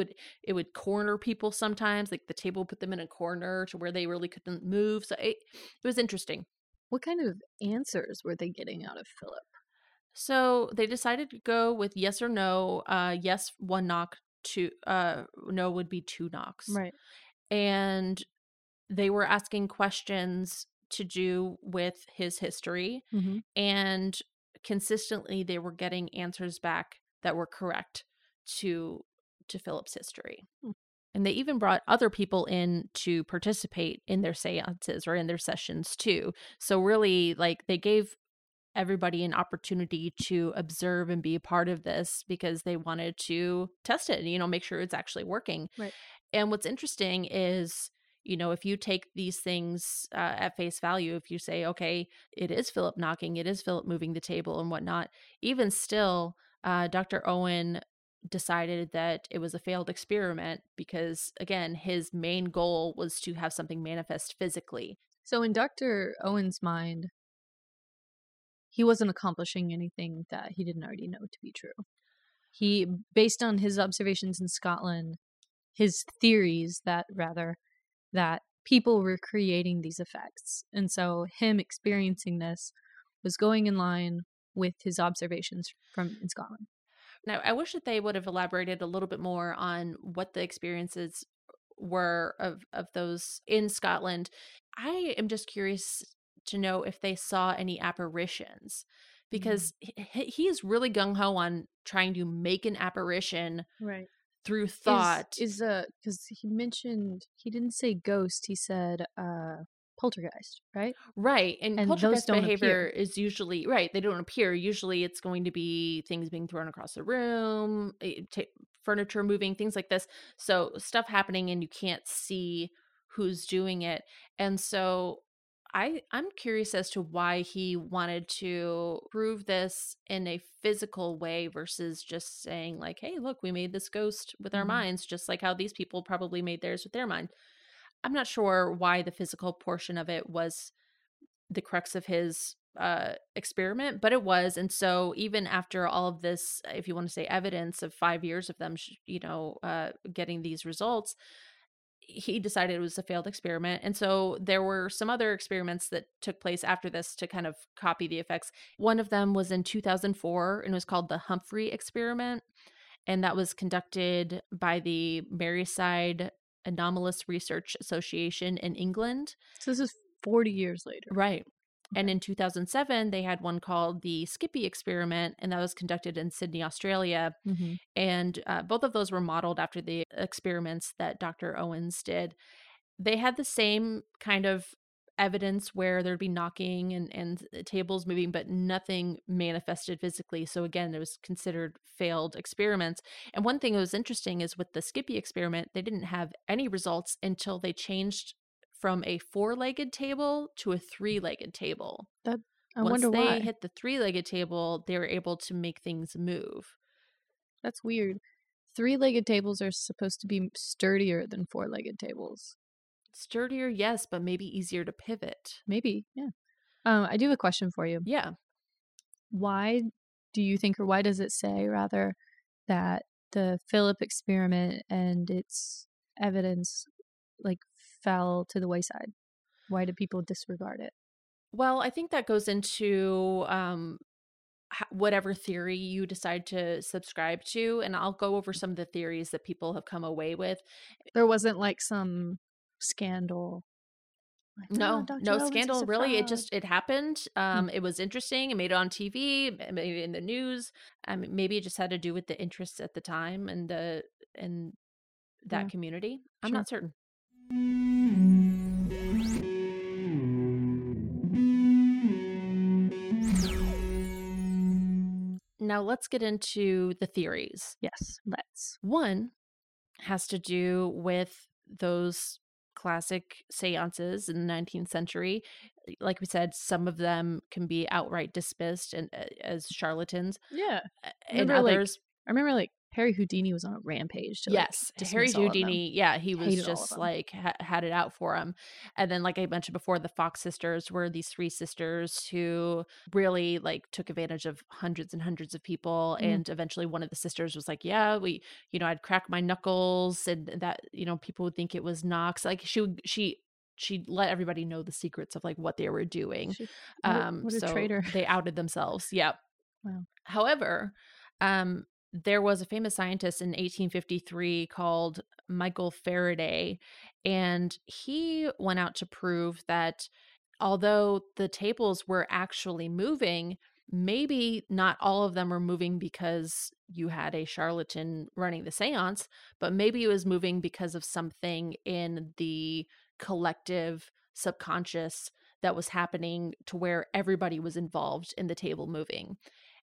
would corner people sometimes, like the table put them in a corner to where they really couldn't move. So it was interesting. What kind of answers were they getting out of Philip? So they decided to go with yes or no. Yes, 1 knock, 2, no would be 2 knocks. Right. And they were asking questions to do with his history. Mm-hmm. And consistently they were getting answers back that were correct to Philip's history. Mm-hmm. And they even brought other people in to participate in their seances or in their sessions too. So really, like, they gave everybody an opportunity to observe and be a part of this, because they wanted to test it and, you know, make sure it's actually working. Right. And what's interesting is, you know, if you take these things at face value, if you say, okay, it is Philip knocking, it is Philip moving the table and whatnot, even still, Dr. Owen decided that it was a failed experiment, because again, his main goal was to have something manifest physically. So in Dr. Owen's mind, he wasn't accomplishing anything that he didn't already know to be true. He, based on his observations in Scotland, his theories that people were creating these effects. And so him experiencing this was going in line with his observations from in Scotland. Now, I wish that they would have elaborated a little bit more on what the experiences were of those in Scotland. I am just curious to know if they saw any apparitions, because he is really gung-ho on trying to make an apparition through thought. Because he mentioned, he didn't say ghost, he said poltergeist, right? Right. And poltergeist behavior is usually, they don't appear. Usually it's going to be things being thrown across the room, furniture moving, things like this. So stuff happening and you can't see who's doing it. And so I'm curious as to why he wanted to prove this in a physical way versus just saying like, hey, look, we made this ghost with our minds, just like how these people probably made theirs with their mind. I'm not sure why the physical portion of it was the crux of his experiment, but it was. And so even after all of this, if you want to say evidence of 5 years of them, getting these results, he decided it was a failed experiment. And so there were some other experiments that took place after this to kind of copy the effects. One of them was in 2004 and was called the Humphrey Experiment. And that was conducted by the Merseyside Anomalous Research Association in England. So this is 40 years later. Right. Okay. And in 2007, they had one called the Skippy Experiment, and that was conducted in Sydney, Australia. Mm-hmm. And both of those were modeled after the experiments that Dr. Owens did. They had the same kind of evidence where there'd be knocking and tables moving, but nothing manifested physically. So again, it was considered failed experiments. And one thing that was interesting is with the Skippy experiment, they didn't have any results until they changed from a four-legged table to a three-legged table. Once they hit the three-legged table, they were able to make things move. That's weird. Three-legged tables are supposed to be sturdier than four-legged tables. Sturdier, yes, but maybe easier to pivot. Maybe, yeah. I do have a question for you. Yeah. Why does it say, rather, that the Philip experiment and its evidence, like, fell to the wayside? Why do people disregard it? Well, I think that goes into whatever theory you decide to subscribe to, and I'll go over some of the theories that people have come away with. There wasn't, like, some scandal. Like, no scandal, really. It happened. It was interesting. It made it on TV, maybe in the news. Maybe it just had to do with the interests at the time and that community. I'm not certain. Now let's get into the theories. Yes, let's. One has to do with those classic seances in the 19th century. Like we said, some of them can be outright dismissed and as charlatans. Yeah. And others. I remember Harry Houdini was on a rampage. Harry Houdini. Yeah. He was just had it out for him. And then, like I mentioned before, the Fox sisters were these three sisters who really took advantage of hundreds and hundreds of people. Mm-hmm. And eventually one of the sisters was like, yeah, I'd crack my knuckles and that, people would think it was knocks. Like she let everybody know the secrets of what they were doing. What a traitor. They outed themselves. Yeah. Wow. However, there was a famous scientist in 1853 called Michael Faraday, and he went out to prove that although the tables were actually moving, maybe not all of them were moving because you had a charlatan running the seance, but maybe it was moving because of something in the collective subconscious that was happening to where everybody was involved in the table moving.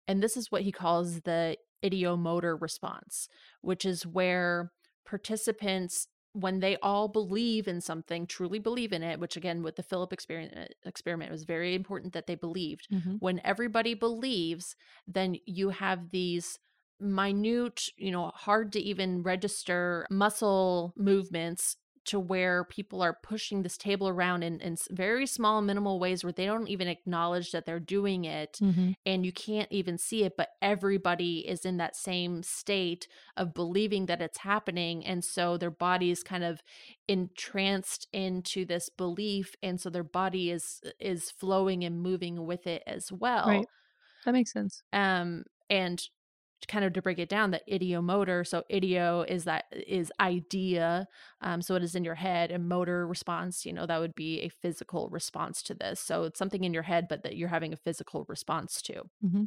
And this is what he calls the ideomotor response, which is where participants, when they all believe in something, truly believe in it, which again, with the Philip experiment, it was very important that they believed. Mm-hmm. When everybody believes, then you have these minute, hard to even register muscle movements to where people are pushing this table around in very small, minimal ways where they don't even acknowledge that they're doing it. Mm-hmm. And you can't even see it, but everybody is in that same state of believing that it's happening. And so their body is kind of entranced into this belief. And so their body is flowing and moving with it as well. Right. That makes sense. And kind of to break it down, the ideomotor. So ideo is idea. So it is in your head, and motor response, that would be a physical response to this. So it's something in your head, but that you're having a physical response to. Mm-hmm.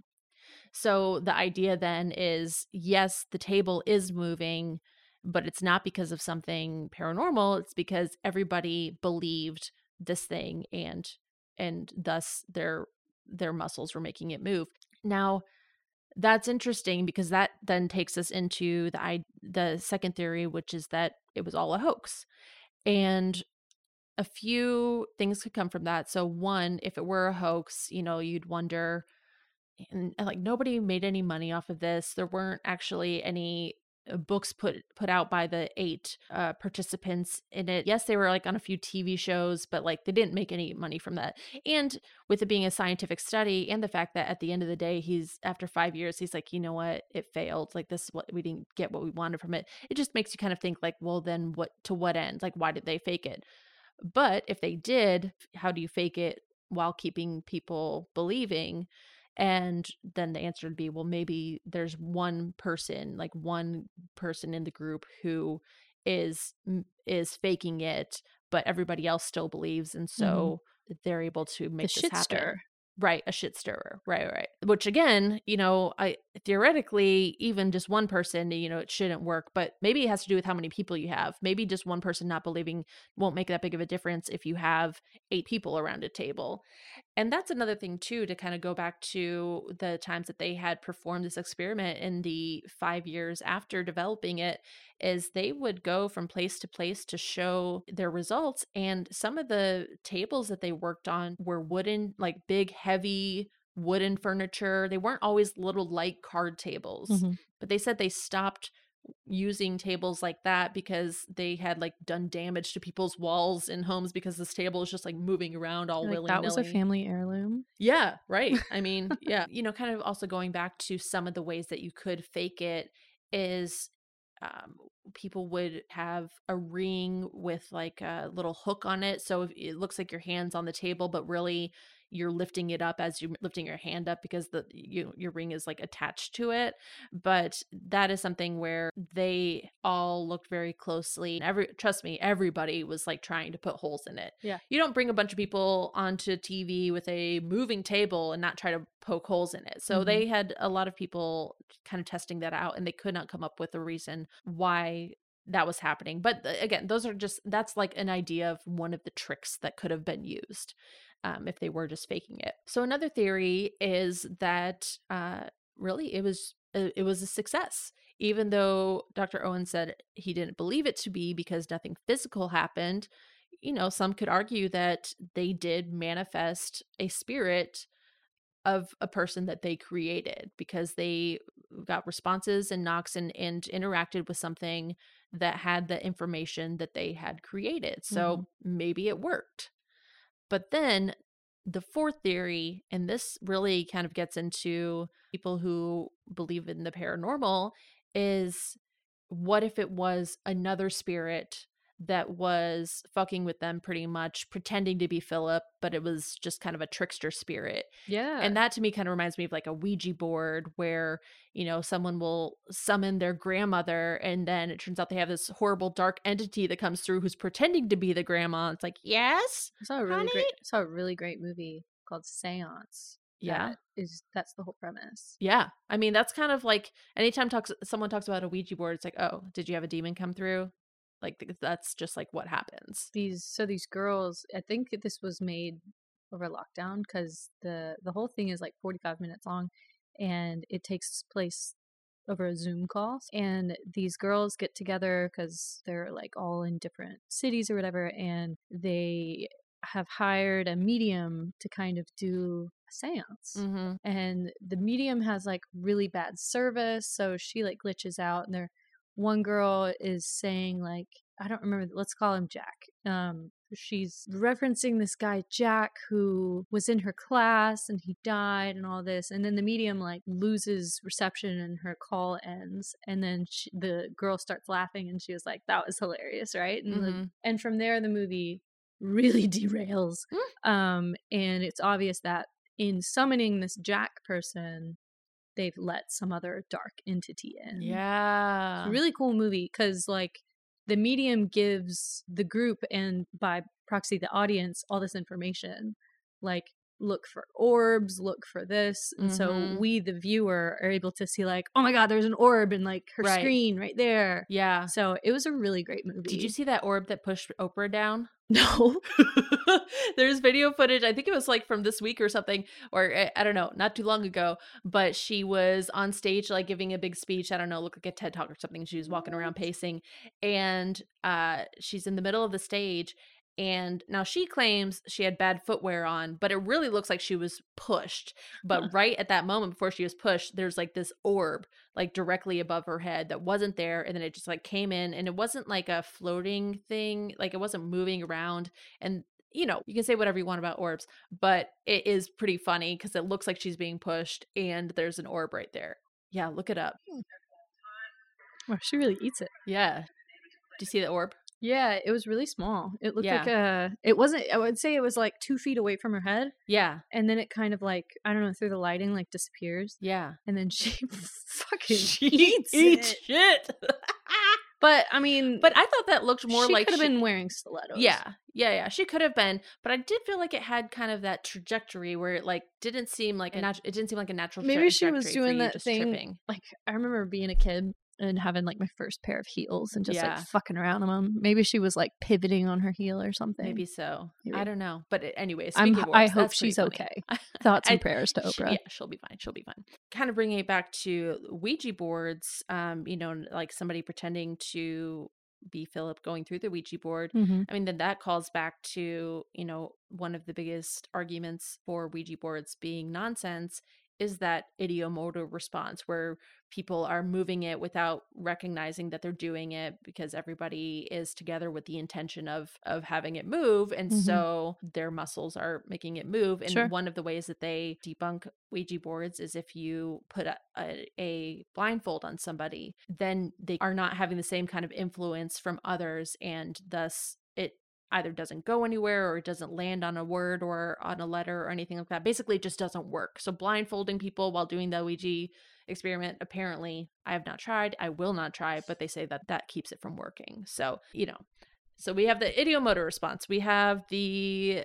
So the idea then is, yes, the table is moving, but it's not because of something paranormal. It's because everybody believed this thing and thus their muscles were making it move. Now, that's interesting because that then takes us into the second theory, which is that it was all a hoax. And a few things could come from that. So one, if it were a hoax, you'd wonder, and nobody made any money off of this. There weren't actually any books put out by the 8 participants in it. Yes, they were like on a few TV shows, but like they didn't make any money from that. And with it being a scientific study, and the fact that at the end of the day, he's, after 5 years, he's like, you know what, it failed. Like this, what we didn't get what we wanted from it. It just makes you kind of think like, well, then what, to what end? Like, why did they fake it? But if they did, how do you fake it while keeping people believing? And then the answer would be, well, maybe there's one person in the group who is faking it, but everybody else still believes. And so they're able to make this happen. Stir. Right. A shit stirrer. Right. Which again, you know, theoretically, even just one person, you know, it shouldn't work, but maybe it has to do with how many people you have. Maybe just one person not believing won't make that big of a difference if you have 8 people around a table. And that's another thing too, to kind of go back to the times that they had performed this experiment in the 5 years after developing it, is they would go from place to place to show their results. And some of the tables that they worked on were wooden, like big, heavy wooden furniture. They weren't always little light card tables, but they said they stopped using tables like that because they had like done damage to people's walls in homes because this table is just like moving around all willy-nilly. That was a family heirloom. Yeah, right. I mean, yeah. You know, kind of also going back to some of the ways that you could fake it is people would have a ring with like a little hook on it. So it looks like your hand's on the table, but really you're lifting it up as you're lifting your hand up because your ring is like attached to it. But that is something where they all looked very closely. Everybody was like trying to put holes in it. Yeah. You don't bring a bunch of people onto TV with a moving table and not try to poke holes in it. So they had a lot of people kind of testing that out, and they could not come up with a reason why that was happening. But again, that's like an idea of one of the tricks that could have been used. If they were just faking it. So another theory is that really it was a success, even though Dr. Owen said he didn't believe it to be because nothing physical happened. You know, some could argue that they did manifest a spirit of a person that they created because they got responses and knocks and interacted with something that had the information that they had created. So maybe it worked. But then the fourth theory, and this really kind of gets into people who believe in the paranormal, is what if it was another spirit that was fucking with them, pretty much pretending to be Philip, but it was just kind of a trickster spirit. Yeah. And that to me kind of reminds me of like a Ouija board where, you know, someone will summon their grandmother and then it turns out they have this horrible dark entity that comes through who's pretending to be the grandma. It's like, yes, I saw a really great movie called Seance. Yeah. That's the whole premise. Yeah. I mean, that's kind of like anytime someone talks about a Ouija board, it's like, oh, did you have a demon come through? Like that's just like what happens. These girls, I think this was made over lockdown because the whole thing is like 45 minutes long and it takes place over a Zoom call. And these girls get together because they're like all in different cities or whatever. And they have hired a medium to kind of do a seance. And the medium has like really bad service. So she like glitches out and one girl is saying like, I don't remember, let's call him Jack. She's referencing this guy, Jack, who was in her class and he died and all this. And then the medium like loses reception and her call ends. And then the girl starts laughing and she was like, that was hilarious, right? And, and from there, the movie really derails. And it's obvious that in summoning this Jack person, they've let some other dark entity in. Yeah. It's a really cool movie because like the medium gives the group and by proxy the audience all this information. Like look for orbs, look for this. And so we, the viewer, are able to see like, oh my God, there's an orb in like her screen right there. Yeah. So it was a really great movie. Did you see that orb that pushed Oprah down? No. There's video footage. I think it was like from this week or something, or I don't know, not too long ago, but she was on stage, like giving a big speech. I don't know, look like a TED Talk or something. She was walking around pacing and she's in the middle of the stage And now she claims she had bad footwear on, but it really looks like she was pushed. But right at that moment before she was pushed, there's like this orb like directly above her head that wasn't there. And then it just like came in, and it wasn't like a floating thing. Like it wasn't moving around. And you know, you can say whatever you want about orbs, but it is pretty funny because it looks like she's being pushed and there's an orb right there. Yeah, look it up. Well, she really eats it. Yeah. Do you see the orb? Yeah, it was really small. It looked like a, it wasn't, I would say it was like 2 feet away from her head. Yeah. And then it kind of like, I don't know, through the lighting, like disappears. Yeah. And then she fucking eats it. Shit. But I mean, but I thought that looked more like she could have been wearing stilettos. Yeah. She could have been, but I did feel like it had kind of that trajectory where it like didn't seem like a natural. Maybe she was doing that thing. Tripping. Like I remember being a kid and having like my first pair of heels and just like fucking around on them. Maybe she was like pivoting on her heel or something. Maybe so. Maybe. I don't know. But anyways, I hope she's okay. Thoughts and prayers to Oprah. She'll be fine. She'll be fine. Kind of bringing it back to Ouija boards, you know, like somebody pretending to be Philip going through the Ouija board. Mm-hmm. I mean, then that calls back to, you know, one of the biggest arguments for Ouija boards being nonsense is that ideomotor response where people are moving it without recognizing that they're doing it because everybody is together with the intention of having it move. And so their muscles are making it move. And one of the ways that they debunk Ouija boards is if you put a blindfold on somebody, then they are not having the same kind of influence from others. And thus it either doesn't go anywhere or it doesn't land on a word or on a letter or anything like that. Basically, it just doesn't work. So blindfolding people while doing the Ouija experiment, apparently, I have not tried. I will not try, but they say that that keeps it from working. So, you know, so we have the ideomotor response. We have the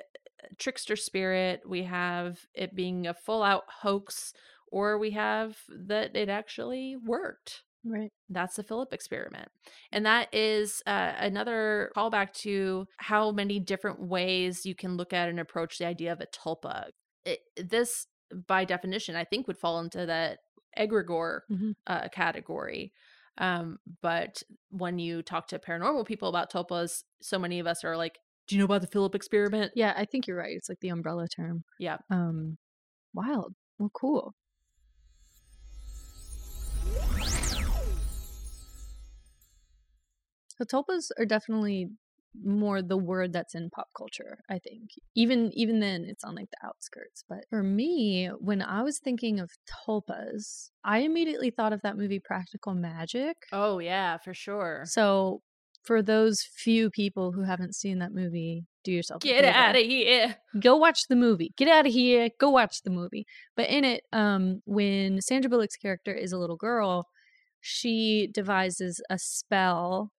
trickster spirit. We have it being a full out hoax, or we have that it actually worked. Right. That's the Philip experiment. And that is another callback to how many different ways you can look at and approach the idea of a tulpa. This, by definition, I think would fall into that egregore category. But when you talk to paranormal people about tulpas, so many of us are like, do you know about the Philip experiment? Yeah, I think you're right. It's like the umbrella term. Yeah. Wild. Well, cool. So tulpas are definitely more the word that's in pop culture, I think. Even then, it's on like the outskirts. But for me, when I was thinking of tulpas, I immediately thought of that movie Practical Magic. Oh, yeah, for sure. So for those few people who haven't seen that movie, do yourself a favor. Get out of here. Go watch the movie. Get out of here. Go watch the movie. But in it, when Sandra Bullock's character is a little girl, she devises a spell.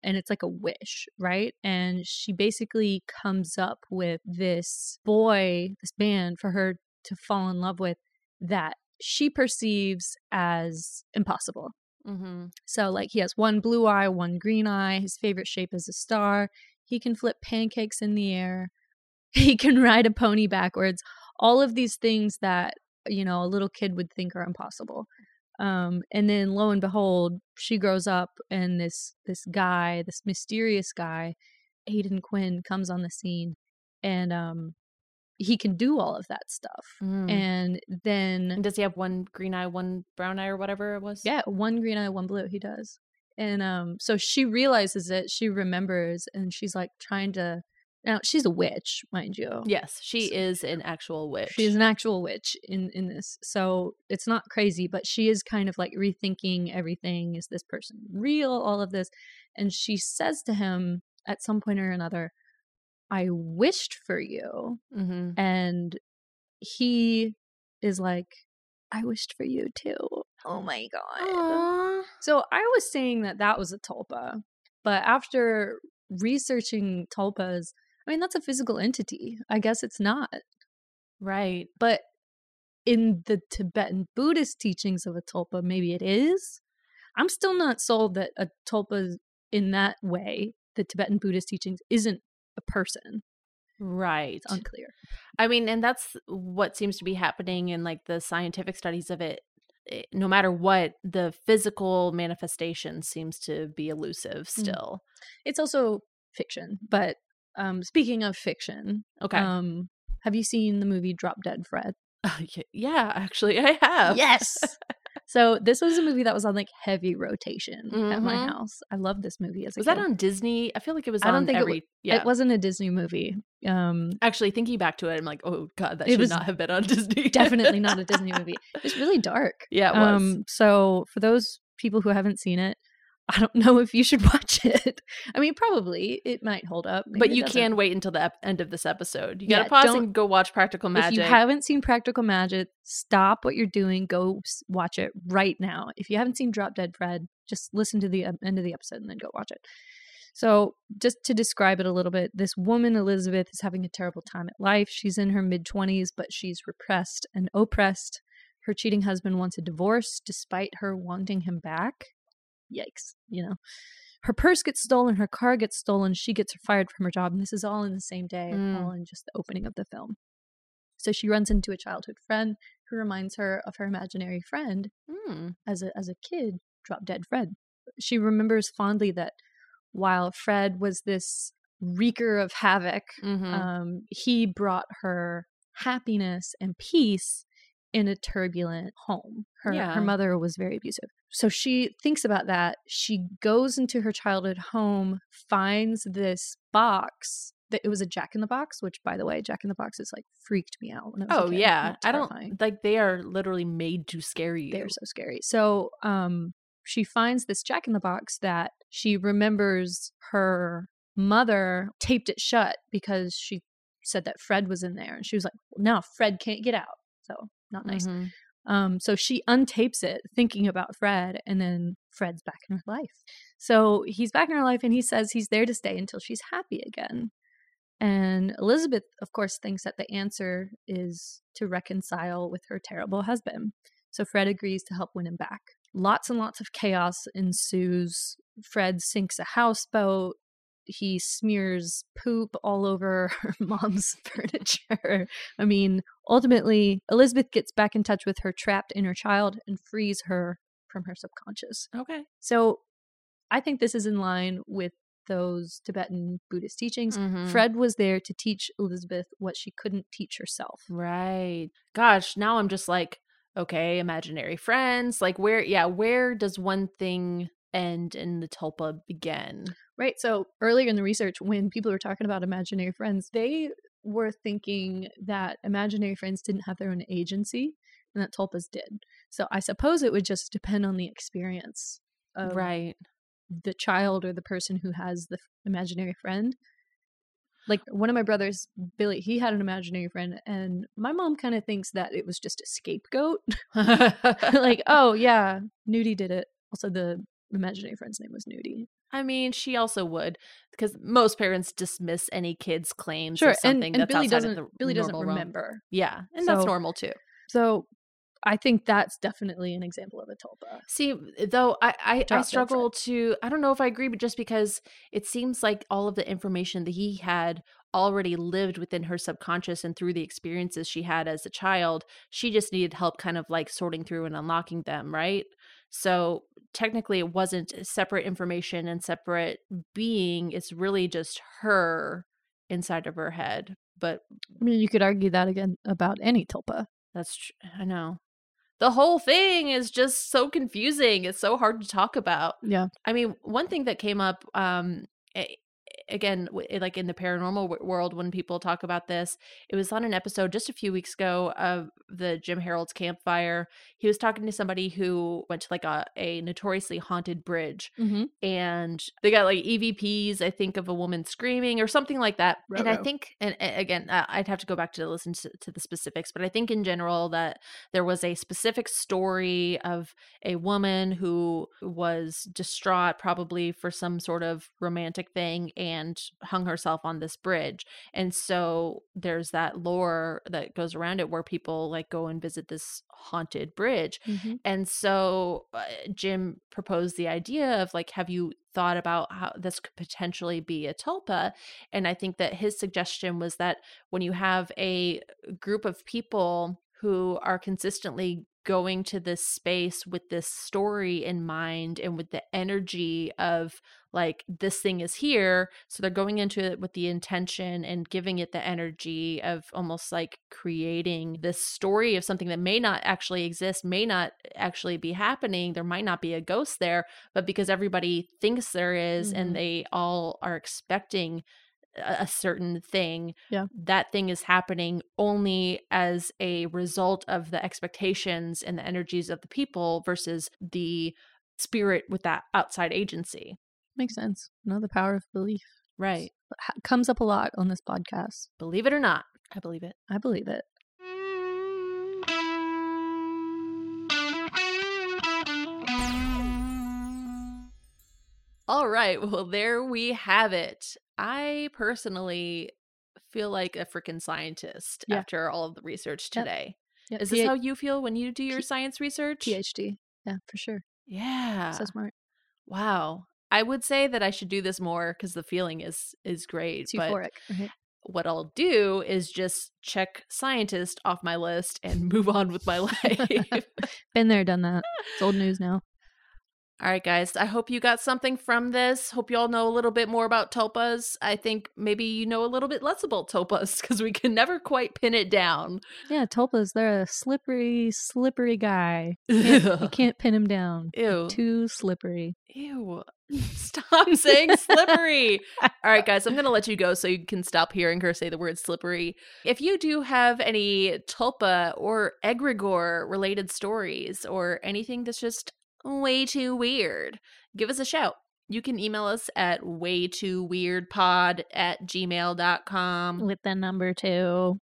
And it's like a wish, right? And she basically comes up with this boy, this man for her to fall in love with that she perceives as impossible. Mm-hmm. So like he has one blue eye, one green eye. His favorite shape is a star. He can flip pancakes in the air. He can ride a pony backwards. All of these things that, you know, a little kid would think are impossible. And then lo and behold, she grows up and this guy, this mysterious guy, Aidan Quinn, comes on the scene and he can do all of that stuff. Mm. And then... And does he have one green eye, one brown eye or whatever it was? Yeah, one green eye, one blue, he does. And so she realizes it, she remembers, and she's like trying to... Now, she's a witch, mind you. Yes, she is an actual witch. She's an actual witch in this. So it's not crazy, but she is kind of like rethinking everything. Is this person real? All of this. And she says to him at some point or another, I wished for you. Mm-hmm. And he is like, I wished for you too. Oh my God. Aww. So I was saying that was a tulpa. But after researching tulpas, I mean, that's a physical entity. I guess it's not. Right. But in the Tibetan Buddhist teachings of a tulpa, maybe it is. I'm still not sold that a tulpa in that way, the Tibetan Buddhist teachings, isn't a person. Right. It's unclear. I mean, and that's what seems to be happening in like the scientific studies of it. No matter what, the physical manifestation seems to be elusive still. It's also fiction, but Speaking of fiction, okay. Have you seen the movie Drop Dead Fred? Yeah, actually, I have. Yes. So this was a movie that was on like heavy rotation at my house. I loved this movie as a kid. Was that on Disney? I feel like it was. It wasn't a Disney movie. Actually, thinking back to it, I'm like, oh god, that should not have been on Disney. Definitely not a Disney movie. It's really dark. Yeah, it was. So for those people who haven't seen it, I don't know if you should watch it. I mean, probably it might hold up, but you can wait until the end of this episode. You gotta pause and go watch Practical Magic. If you haven't seen Practical Magic, stop what you're doing. Go watch it right now. If you haven't seen Drop Dead Fred, just listen to the end of the episode and then go watch it. So just to describe it a little bit, this woman, Elizabeth, is having a terrible time at life. She's in her mid-20s, but she's repressed and oppressed. Her cheating husband wants a divorce despite her wanting him back. Yikes, you know. Her purse gets stolen, her car gets stolen, she gets fired from her job, and this is all in the same day, all in just the opening of the film. So she runs into a childhood friend who reminds her of her imaginary friend as a kid, Drop Dead Fred. She remembers fondly that while Fred was this wreaker of havoc, he brought her happiness and peace in a turbulent home. Her mother was very abusive. So she thinks about that. She goes into her childhood home, finds this box. That it was a Jack in the Box, which, by the way, Jack in the Boxes like freaked me out when I was a kid. Yeah. I don't like, they are literally made to scare you. They're so scary. So she finds this Jack in the Box that she remembers her mother taped it shut because she said that Fred was in there, and she was like, "No, Fred can't get out." So not nice. So she untapes it thinking about Fred, and then Fred's back in her life. So he's back in her life, and he says he's there to stay until she's happy again. And Elizabeth, of course, thinks that the answer is to reconcile with her terrible husband. So Fred agrees to help win him back. Lots and lots of chaos ensues. Fred sinks a houseboat. He smears poop all over her mom's furniture. I mean, ultimately, Elizabeth gets back in touch with her trapped inner child and frees her from her subconscious. Okay. So I think this is in line with those Tibetan Buddhist teachings. Fred was there to teach Elizabeth what she couldn't teach herself. Right. Gosh, now I'm just like, okay, imaginary friends. Like where does one thing end and the tulpa begin? Right. So earlier in the research, when people were talking about imaginary friends, they were thinking that imaginary friends didn't have their own agency and that tulpas did. So I suppose it would just depend on the experience of the child or the person who has the imaginary friend. Like one of my brothers, Billy, he had an imaginary friend, and my mom kind of thinks that it was just a scapegoat. Like, oh yeah, Nudie did it. Also, the imaginary friend's name was Nudie. I mean, she also would, because most parents dismiss any kid's claims or something. And that's Billy doesn't remember. Yeah, and so, that's normal too. So I think that's definitely an example of a tulpa. See, though, I struggle to, I don't know if I agree, but just because it seems like all of the information that he had already lived within her subconscious, and through the experiences she had as a child, she just needed help kind of like sorting through and unlocking them, right? So technically it wasn't separate information and separate being. It's really just her inside of her head. But I mean, you could argue that again about any tulpa. That's true. I know. The whole thing is just so confusing. It's so hard to talk about. Yeah. I mean, one thing that came up, again, like in the paranormal world, when people talk about this, it was on an episode just a few weeks ago of the Jim Harold's Campfire. He was talking to somebody who went to like a notoriously haunted bridge, and they got like EVPs, I think, of a woman screaming or something like that. I think, and again, I'd have to go back to listen to the specifics, but I think in general that there was a specific story of a woman who was distraught, probably for some sort of romantic thing, and hung herself on this bridge. And so there's that lore that goes around it where people like go and visit this haunted bridge. And so Jim proposed the idea of like, have you thought about how this could potentially be a tulpa? And I think that his suggestion was that when you have a group of people who are consistently going to this space with this story in mind and with the energy of like, this thing is here. So they're going into it with the intention and giving it the energy of almost like creating this story of something that may not actually exist, may not actually be happening. There might not be a ghost there, but because everybody thinks there is, mm-hmm. and they all are expecting a certain thing, yeah. that thing is happening only as a result of the expectations and the energies of the people versus the spirit with that outside agency. Makes sense. No, the power of belief. Right. Comes up a lot on this podcast. Believe it or not. I believe it. I believe it. All right. Well, there we have it. I personally feel like a freaking scientist after all of the research today. Yep. Is this how you feel when you do your science research? PhD. Yeah, for sure. Yeah. So smart. Wow. I would say that I should do this more because the feeling is great. It's euphoric. But mm-hmm. what I'll do is just check scientist off my list and move on with my life. Been there, done that. It's old news now. All right, guys. I hope you got something from this. Hope you all know a little bit more about tulpas. I think maybe you know a little bit less about tulpas because we can never quite pin it down. Yeah, tulpas, they're a slippery, slippery guy. You can't pin him down. Ew. They're too slippery. Ew. Stop saying slippery. All right, guys, I'm going to let you go so you can stop hearing her say the word slippery. If you do have any tulpa or egregore related stories or anything that's just way too weird, give us a shout. You can email us at waytoweirdpod@gmail.com. With the number 2. You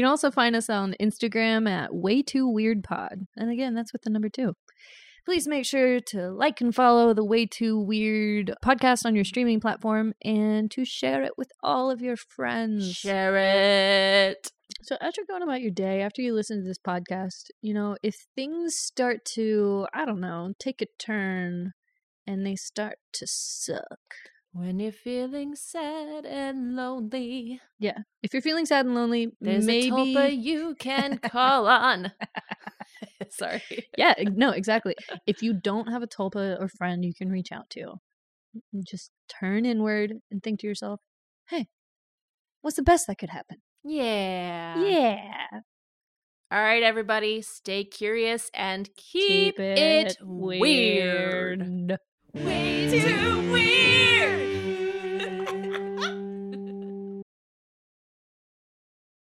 can also find us on Instagram at waytoweirdpod. And again, that's with the number 2. Please make sure to like and follow the Way Too Weird podcast on your streaming platform and to share it with all of your friends. Share it. So as you're going about your day, after you listen to this podcast, you know, if things start to, I don't know, take a turn and they start to suck. When you're feeling sad and lonely. Yeah. If you're feeling sad and lonely, there's maybe a tulpa you can call on. Sorry. Yeah, no, exactly. If you don't have a tulpa or friend you can reach out to, just turn inward and think to yourself, hey, what's the best that could happen? Yeah. Yeah. All right, everybody, stay curious and keep it weird. Way too